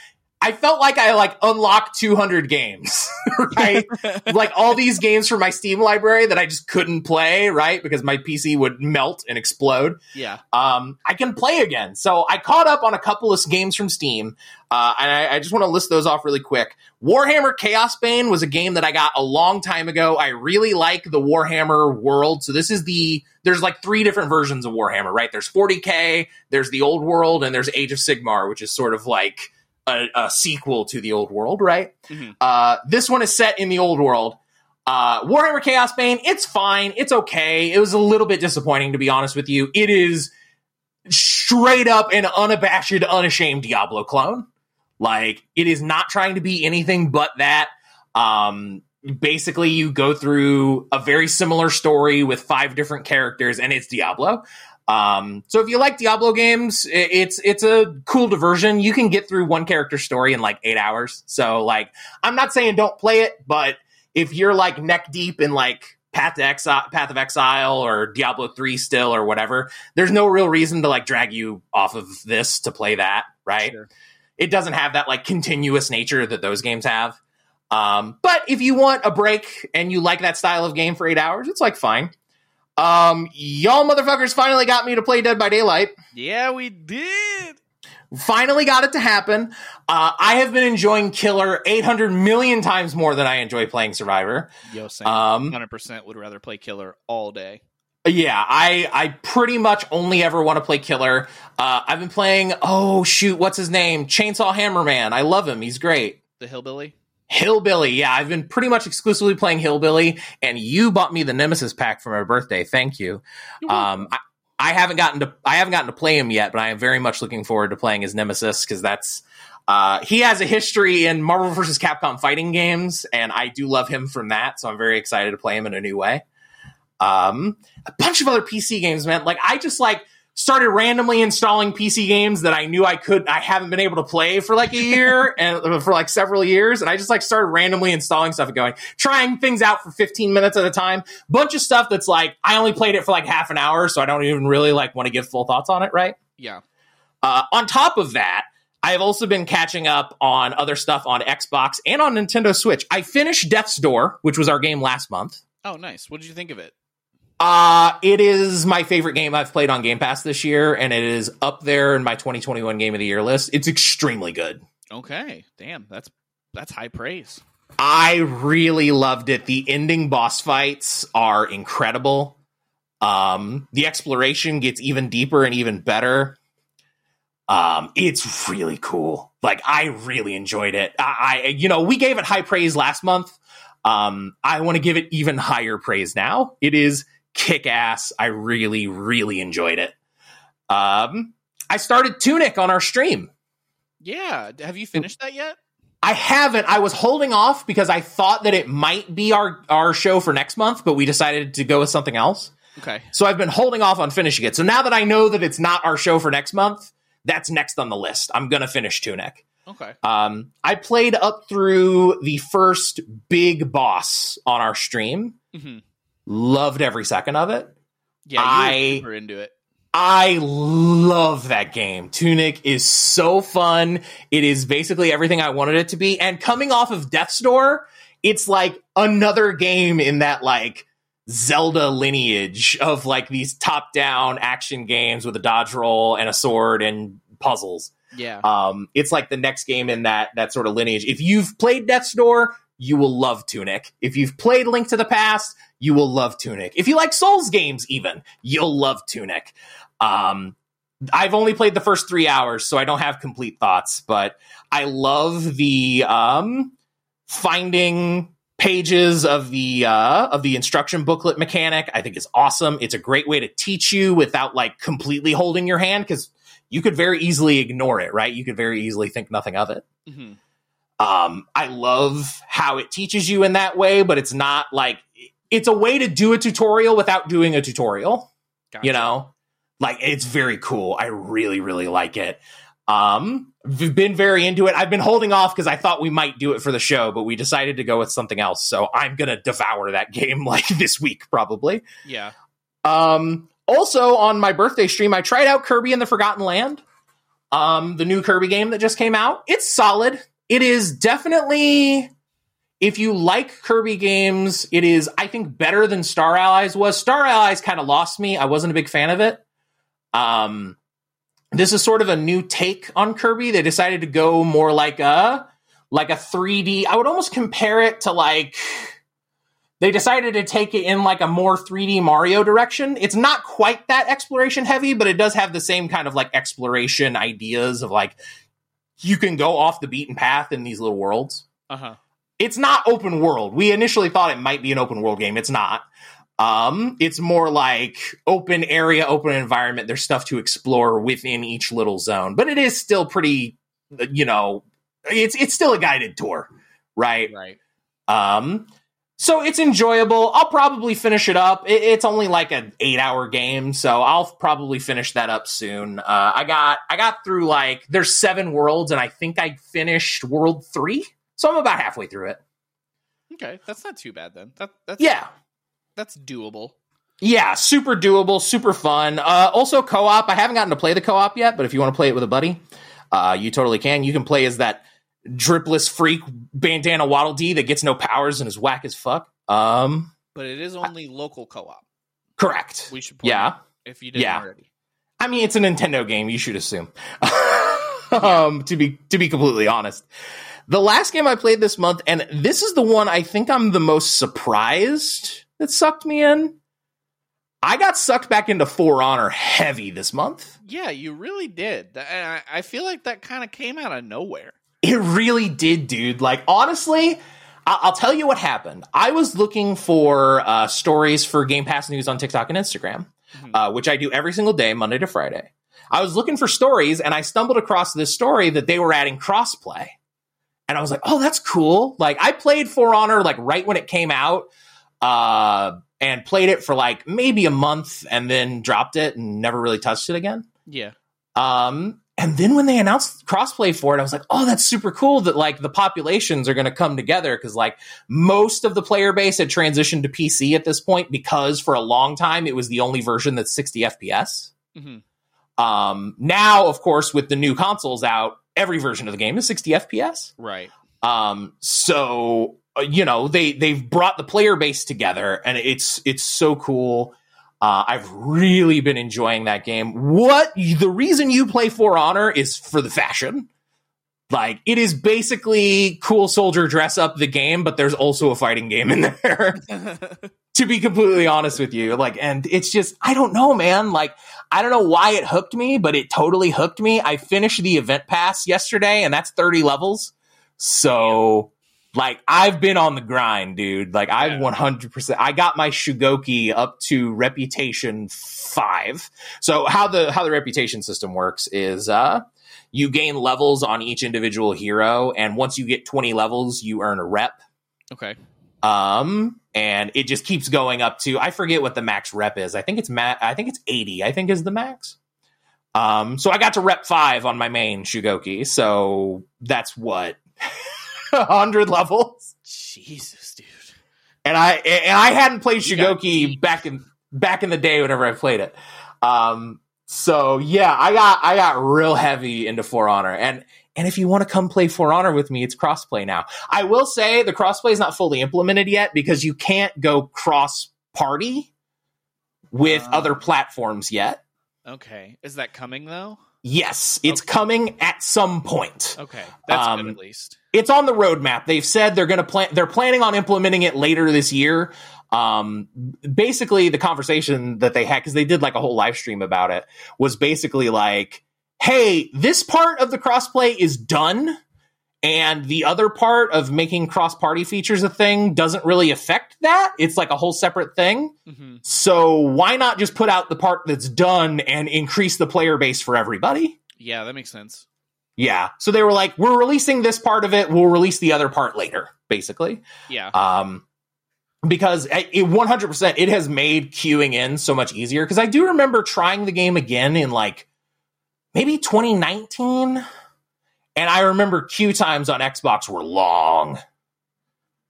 I felt like I like unlocked two hundred games, right? Like all these games from my Steam library that I just couldn't play, right? Because my P C would melt and explode. Yeah. Um, I can play again. So I caught up on a couple of games from Steam. Uh, and I, I just want to list those off really quick. Warhammer Chaosbane was a game that I got a long time ago. I really like the Warhammer world. So this is the, there's like three different versions of Warhammer, right? There's forty K, there's the old world, and there's Age of Sigmar, which is sort of like A, a sequel to the old world, right? Mm-hmm. Uh, this one is set in the old world. Uh, Warhammer Chaosbane, it's fine. It's okay. It was a little bit disappointing, to be honest with you. It is straight up an unabashed, unashamed Diablo clone. Like, it is not trying to be anything but that. Um, basically, you go through a very similar story with five different characters, and it's Diablo. Um, so if you like Diablo games, it's, it's a cool diversion. You can get through one character story in like eight hours. So like, I'm not saying don't play it, but if you're like neck deep in like Path to Exile, Path of Exile or Diablo three still or whatever, there's no real reason to like drag you off of this to play that. Right. Sure. It doesn't have that like continuous nature that those games have. Um, but if you want a break and you like that style of game for eight hours, it's like fine. Um, y'all motherfuckers finally got me to play Dead by Daylight. Yeah, we did. Finally got it to happen. Uh, I have been enjoying Killer eight hundred million times more than I enjoy playing Survivor. Yo, same. Um, one hundred percent would rather play Killer all day. Yeah, I, I pretty much only ever want to play Killer. Uh, I've been playing, oh shoot, what's his name? Chainsaw Hammerman. I love him. He's great. The Hillbilly? Hillbilly, yeah, I've been pretty much exclusively playing Hillbilly, and you bought me the Nemesis pack for my birthday. Thank you. Um, I, I haven't gotten to I haven't gotten to play him yet, but I am very much looking forward to playing his Nemesis because that's uh, he has a history in Marvel versus. Capcom fighting games, and I do love him from that. So I'm very excited to play him in a new way. Um, a bunch of other P C games, man. Like I just like started randomly installing P C games that I knew I could, I haven't been able to play for like a year and for like several years. And I just like started randomly installing stuff and going, trying things out for fifteen minutes at a time. Bunch of stuff that's like, I only played it for like half an hour. So I don't even really like want to give full thoughts on it. Right. Yeah. Uh, on top of that, I've also been catching up on other stuff on Xbox and on Nintendo Switch. I finished Death's Door, which was our game last month. Oh, nice. What did you think of it? Uh, it is my favorite game I've played on Game Pass this year, and it is up there in my twenty twenty-one Game of the Year list. It's extremely good. Okay. Damn, that's that's high praise. I really loved it. The ending boss fights are incredible. Um, the exploration gets even deeper and even better. Um, it's really cool. Like, I really enjoyed it. I, I you know, we gave it high praise last month. Um, I want to give it even higher praise now. It is kick-ass. I really, really enjoyed it. Um, I started Tunic on our stream. Yeah. Have you finished that yet? I haven't. I was holding off because I thought that it might be our, our show for next month, but we decided to go with something else. Okay. So I've been holding off on finishing it. So now that I know that it's not our show for next month, that's next on the list. I'm going to finish Tunic. Okay. Um, I played up through the first big boss on our stream. Mm-hmm. Loved every second of it. Yeah, you I, were into it. I love that game. Tunic is so fun. It is basically everything I wanted it to be. And coming off of Death's Door, it's like another game in that like Zelda lineage of like these top-down action games with a dodge roll and a sword and puzzles. Yeah. Um, it's like the next game in that that sort of lineage. If you've played Death's Door, you will love Tunic. If you've played Link to the Past, you will love Tunic. If you like Souls games even, you'll love Tunic. Um, I've only played the first three hours, so I don't have complete thoughts, but I love the um, finding pages of the uh, of the instruction booklet mechanic. I think is awesome. It's a great way to teach you without like completely holding your hand, because you could very easily ignore it, right? You could very easily think nothing of it. Mm-hmm. Um, I love how it teaches you in that way, but it's not like, it's a way to do a tutorial without doing a tutorial. Gotcha. You know, like it's very cool. I really, really like it. Um, I've been very into it. I've been holding off because I thought we might do it for the show, but we decided to go with something else. So I'm going to devour that game like this week, probably. Yeah. Um, also on my birthday stream, I tried out Kirby and the Forgotten Land. Um, the new Kirby game that just came out. It's solid. It is definitely, if you like Kirby games, it is, I think, better than Star Allies was. Star Allies kind of lost me. I wasn't a big fan of it. Um, this is sort of a new take on Kirby. They decided to go more like a, like a three D. I would almost compare it to like, they decided to take it in like a more three D Mario direction. It's not quite that exploration heavy, but it does have the same kind of like exploration ideas of like, you can go off the beaten path in these little worlds. Uh-huh. It's not open world. We initially thought it might be an open world game. It's not. Um, it's more like open area, open environment. There's stuff to explore within each little zone, but it is still pretty, you know, it's, it's still a guided tour. Right. Right. Um, so it's enjoyable. I'll probably finish it up. It, it's only like an eight hour game, so I'll probably finish that up soon. Uh, I got I got through like, there's seven worlds, and I think I finished world three. So I'm about halfway through it. Okay, that's not too bad then. That, that's, yeah. That's doable. Yeah, super doable, super fun. Uh, also co-op. I haven't gotten to play the co-op yet, but if you want to play it with a buddy, uh, you totally can. You can play as that dripless freak bandana Waddle Dee that gets no powers and is whack as fuck. Um, but it is only I, local co-op. Correct. We should play yeah. it if you didn't yeah. already. I mean, it's a Nintendo game, you should assume. um, to be to be completely honest. The last game I played this month, and this is the one I think I'm the most surprised that sucked me in. I got sucked back into For Honor heavy this month. Yeah, you really did. I, I feel like that kind of came out of nowhere. It really did, dude. Like, honestly, I- I'll tell you what happened. I was looking for uh, stories for Game Pass news on TikTok and Instagram, mm-hmm. uh, which I do every single day, Monday to Friday. I was looking for stories, and I stumbled across this story that they were adding crossplay. And I was like, oh, that's cool. Like, I played For Honor, like, right when it came out, uh, and played it for, like, maybe a month, and then dropped it and never really touched it again. Yeah. Um... And then when they announced crossplay for it, I was like, oh, that's super cool that, like, the populations are going to come together because, like, most of the player base had transitioned to P C at this point because for a long time it was the only version that's sixty F P S. Mm-hmm. Um, now, of course, with the new consoles out, every version of the game is sixty F P S. Right. Um, so, you know, they, they've brought the player base together, and it's it's so cool. Uh, I've really been enjoying that game. What the reason you play For Honor is for the fashion. Like, it is basically cool soldier dress up the game, but there's also a fighting game in there. to be completely honest with you. Like, and it's just, I don't know, man. Like, I don't know why it hooked me, but it totally hooked me. I finished the event pass yesterday, and that's thirty levels. So, damn. Like, I've been on the grind, dude. Like, I've yeah. one hundred percent. I got my Shugoki up to Reputation five. So how the how the reputation system works is... uh. You gain levels on each individual hero, and once you get twenty levels, you earn a rep. Okay. Um, and it just keeps going up to, I forget what the max rep is. I think it's ma- I think it's eighty, I think is the max. Um, so I got to rep five on my main Shugoki, so that's what? one hundred levels? Jesus, dude. And I and I hadn't played Shugoki back in back in the day whenever I played it. Um So yeah, I got I got real heavy into For Honor, and and if you want to come play For Honor with me, it's crossplay now. I will say the crossplay is not fully implemented yet because you can't go cross party with uh, other platforms yet. Okay, is that coming though? Yes, it's okay. coming at some point. Okay, that's um, good at least. It's on the roadmap. They've said they're going to plan. They're planning on implementing it later this year. Um, basically the conversation that they had, cause they did like a whole live stream about it, was basically like, hey, this part of the crossplay is done. And the other part of making cross party features a thing doesn't really affect that. It's like a whole separate thing. Mm-hmm. So why not just put out the part that's done and increase the player base for everybody? Yeah, that makes sense. Yeah. So they were like, we're releasing this part of it. We'll release the other part later, basically. Yeah. Um, Because it one hundred percent, it has made queuing in so much easier. Because I do remember trying the game again in like maybe twenty nineteen. And I remember queue times on Xbox were long.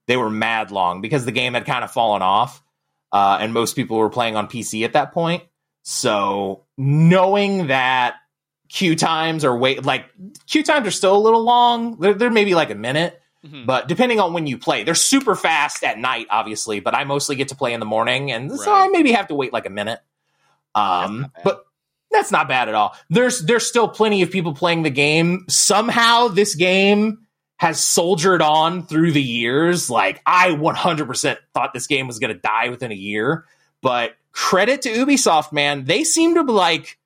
They were mad long because the game had kind of fallen off. Uh, and most people were playing on P C at that point. So knowing that queue times are wait, like queue times are still a little long. They're, they're maybe like a minute. Mm-hmm. But depending on when you play, they're super fast at night, obviously, but I mostly get to play in the morning, and right. so I maybe have to wait like a minute. Um, that's but that's not bad at all. There's there's still plenty of people playing the game. Somehow this game has soldiered on through the years. Like, I one hundred percent thought this game was going to die within a year, but credit to Ubisoft, man. They seem to be like,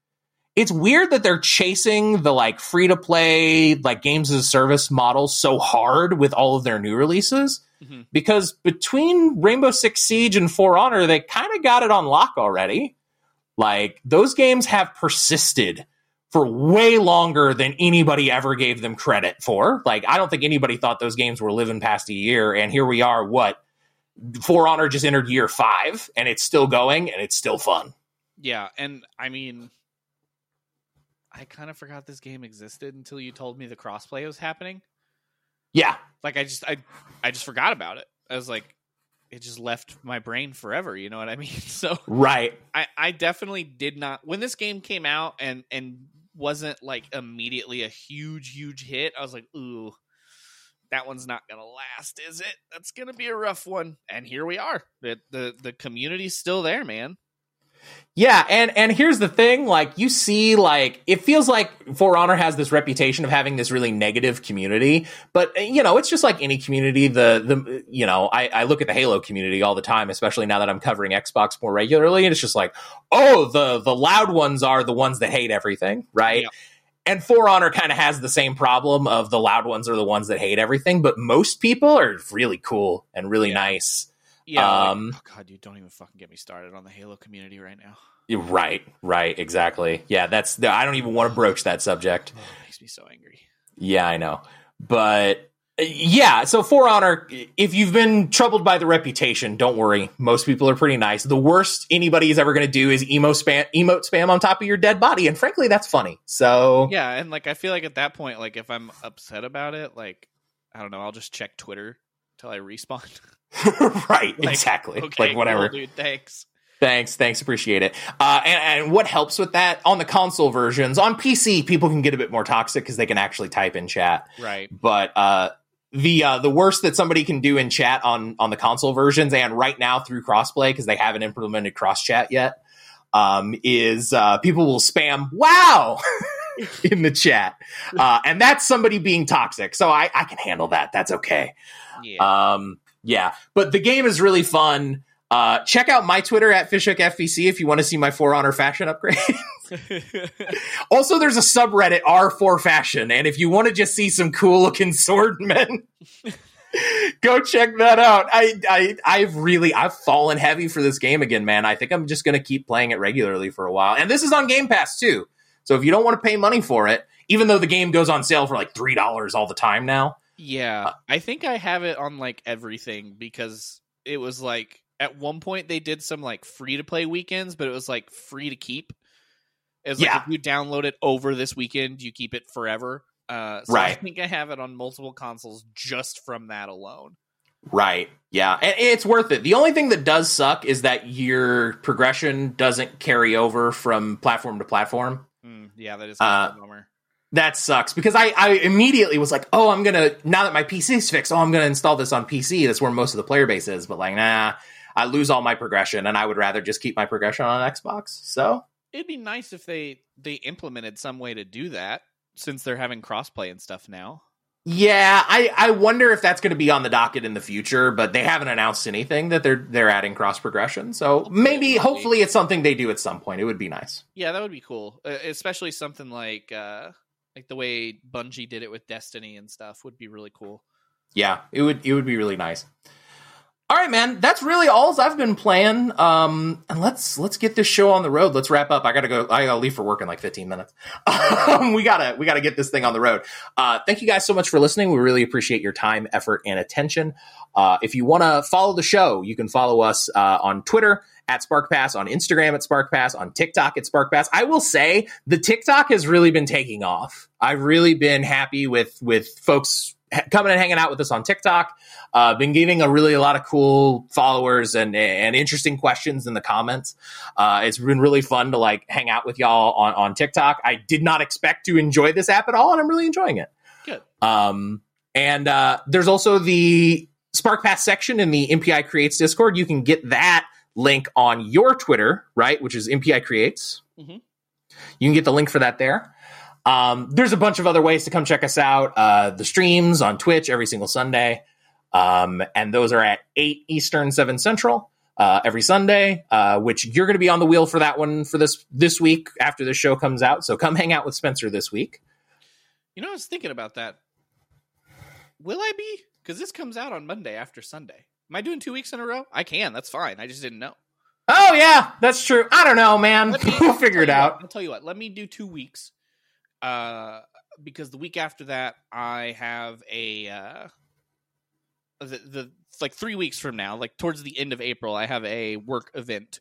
it's weird that they're chasing the like free to play, like games as a service model so hard with all of their new releases, mm-hmm. because between Rainbow Six Siege and For Honor, they kind of got it on lock already. Like, those games have persisted for way longer than anybody ever gave them credit for. Like, I don't think anybody thought those games were living past a year. And here we are. What? For Honor just entered year five, and it's still going, and it's still fun. Yeah. And I mean, I kind of forgot this game existed until you told me the crossplay was happening. Yeah. Like, I just, I, I just forgot about it. I was like, it just left my brain forever. You know what I mean? So right. I, I definitely did not, when this game came out and, and wasn't like immediately a huge, huge hit, I was like, ooh, that one's not going to last, is it? That's going to be a rough one. And here we are. The, the, the community's still there, man. Yeah, and and here's the thing, like, you see, like, it feels like For Honor has this reputation of having this really negative community, but, you know, it's just like any community. The, the you know, I, I look at the Halo community all the time, especially now that I'm covering Xbox more regularly, and it's just like, oh, the, the loud ones are the ones that hate everything, right? Yeah. And For Honor kind of has the same problem of the loud ones are the ones that hate everything, but most people are really cool and really yeah. nice. Yeah, um, like, oh God, dude, don't even fucking get me started on the Halo community right now. Right, right, exactly. Yeah, that's, I don't even want to broach that subject. Oh, it makes me so angry. Yeah, I know. But yeah, so For Honor, if you've been troubled by the reputation, don't worry. Most people are pretty nice. The worst anybody is ever going to do is emo spam, emote spam on top of your dead body. And frankly, that's funny. So yeah, and like, I feel like at that point, like, if I'm upset about it, like, I don't know, I'll just check Twitter till I respawn. Right, like, exactly. Okay, like, whatever. Cool, dude, thanks. Thanks, thanks, appreciate it. Uh, and, and what helps with that, on the console versions, on P C, people can get a bit more toxic because they can actually type in chat. Right. But uh, the uh, the worst that somebody can do in chat on, on the console versions, and right now through crossplay, because they haven't implemented cross-chat yet, um, is uh, people will spam, wow! in the chat. Uh, and that's somebody being toxic. So I, I can handle that. That's okay. Yeah. Um, Yeah, but the game is really fun. Uh, check out my Twitter at fishhookfvc if you want to see my For Honor fashion upgrade. Also, there's a subreddit r four fashion, and if you want to just see some cool looking swordmen, go check that out. I, I I've really I've fallen heavy for this game again, man. I think I'm just gonna keep playing it regularly for a while, and this is on Game Pass too. So if you don't want to pay money for it, even though the game goes on sale for like three dollars all the time now. Yeah, uh, I think I have it on like everything because it was like. At one point, they did some, like, free-to-play weekends, but it was, like, free to keep. It was, yeah. like, if you download it over this weekend, you keep it forever. Uh, so right. I think I have it on multiple consoles just from that alone. Right, yeah. And it's worth it. The only thing that does suck is that your progression doesn't carry over from platform to platform. Mm, yeah, that is kind of a bummer. That sucks, because I, I immediately was like, oh, I'm going to, now that my P C's fixed, oh, I'm going to install this on P C. That's where most of the player base is, but, like, nah. I lose all my progression, and I would rather just keep my progression on Xbox. So it'd be nice if they, they implemented some way to do that since they're having crossplay and stuff now. Yeah, I, I wonder if that's going to be on the docket in the future, but they haven't announced anything that they're they're adding cross progression. So maybe, hopefully, it's something they do at some point. It would be nice. Yeah, that would be cool, uh, especially something like uh, like the way Bungie did it with Destiny and stuff would be really cool. Yeah, it would it would be really nice. All right, man, that's really all I've been playing. Um, and let's let's get this show on the road. Let's wrap up. I gotta go. I gotta leave for work in like fifteen minutes. Um, we gotta we gotta get this thing on the road. Uh, thank you guys so much for listening. We really appreciate your time, effort, and attention. Uh, if you want to follow the show, you can follow us uh, on Twitter at SparkPass, on Instagram at SparkPass, on TikTok at SparkPass. I will say the TikTok has really been taking off. I've really been happy with with folks coming and hanging out with us on TikTok. Uh, been giving a really a lot of cool followers and and interesting questions in the comments. Uh, it's been really fun to like hang out with y'all on, on TikTok. I did not expect to enjoy this app at all, and I'm really enjoying it. Good. Um, and uh, there's also the Spark Pass section in the M P I Creates Discord. You can get that link on your Twitter, right? Which is M P I Creates. Mm-hmm. You can get the link for that there. Um, there's a bunch of other ways to come check us out. Uh, the streams on Twitch every single Sunday. Um, and those are at eight Eastern, seven Central, uh, every Sunday, uh, which you're going to be on the wheel for that one for this, this week after the show comes out. So come hang out with Spencer this week. You know, I was thinking about that. Will I be? Cause this comes out on Monday after Sunday. Am I doing two weeks in a row? I can. That's fine. I just didn't know. Oh yeah, that's true. I don't know, man. Me, we'll figure it out. What, I'll tell you what, let me do two weeks. Uh, because the week after that, I have a, uh, The, the like three weeks from now, like towards the end of April, I have a work event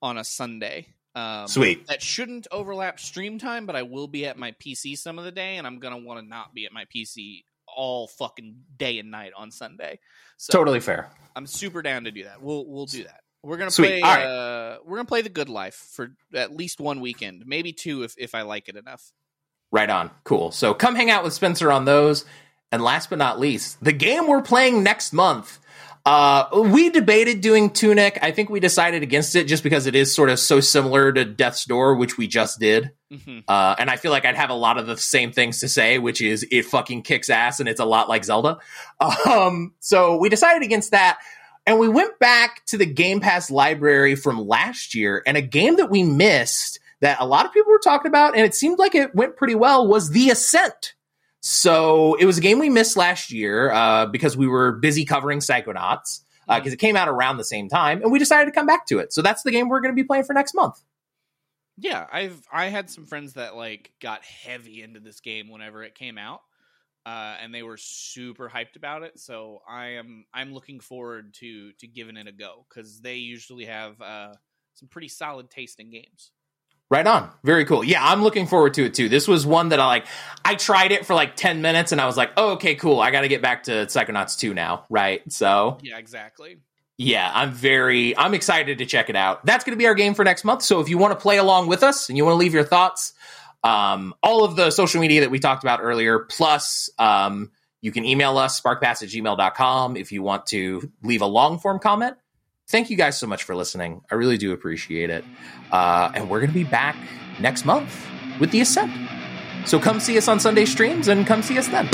on a Sunday. Um, Sweet. That shouldn't overlap stream time, but I will be at my P C some of the day, and I'm gonna want to not be at my P C all fucking day and night on Sunday. So totally fair. I'm super down to do that. We'll we'll do that. We're gonna Sweet. play. All right. uh, we're gonna play The Good Life for at least one weekend, maybe two, if if I like it enough. Right on. Cool. So come hang out with Spencer on those. And last but not least, the game we're playing next month. Uh, we debated doing Tunic. I think we decided against it just because it is sort of so similar to Death's Door, which we just did. Mm-hmm. Uh, and I feel like I'd have a lot of the same things to say, which is it fucking kicks ass and it's a lot like Zelda. Um, so we decided against that. And we went back to the Game Pass library from last year. And a game that we missed that a lot of people were talking about, and it seemed like it went pretty well, was The Ascent. So it was a game we missed last year uh, because we were busy covering Psychonauts because uh, mm-hmm. it came out around the same time, and we decided to come back to it. So that's the game we're going to be playing for next month. Yeah, I've I had some friends that like got heavy into this game whenever it came out, uh, and they were super hyped about it. So I am I'm looking forward to to giving it a go because they usually have uh, some pretty solid taste in games. Right on. Very cool. Yeah, I'm looking forward to it, too. This was one that I like. I tried it for like ten minutes and I was like, oh, OK, cool. I got to get back to Psychonauts two now. Right. So, yeah, exactly. Yeah, I'm very I'm excited to check it out. That's going to be our game for next month. So if you want to play along with us and you want to leave your thoughts, um, all of the social media that we talked about earlier, plus um, you can email us sparkpass at gmail dot com if you want to leave a long form comment. Thank you guys so much for listening. I really do appreciate it. Uh, and we're going to be back next month with The Ascent. So come see us on Sunday streams and come see us then.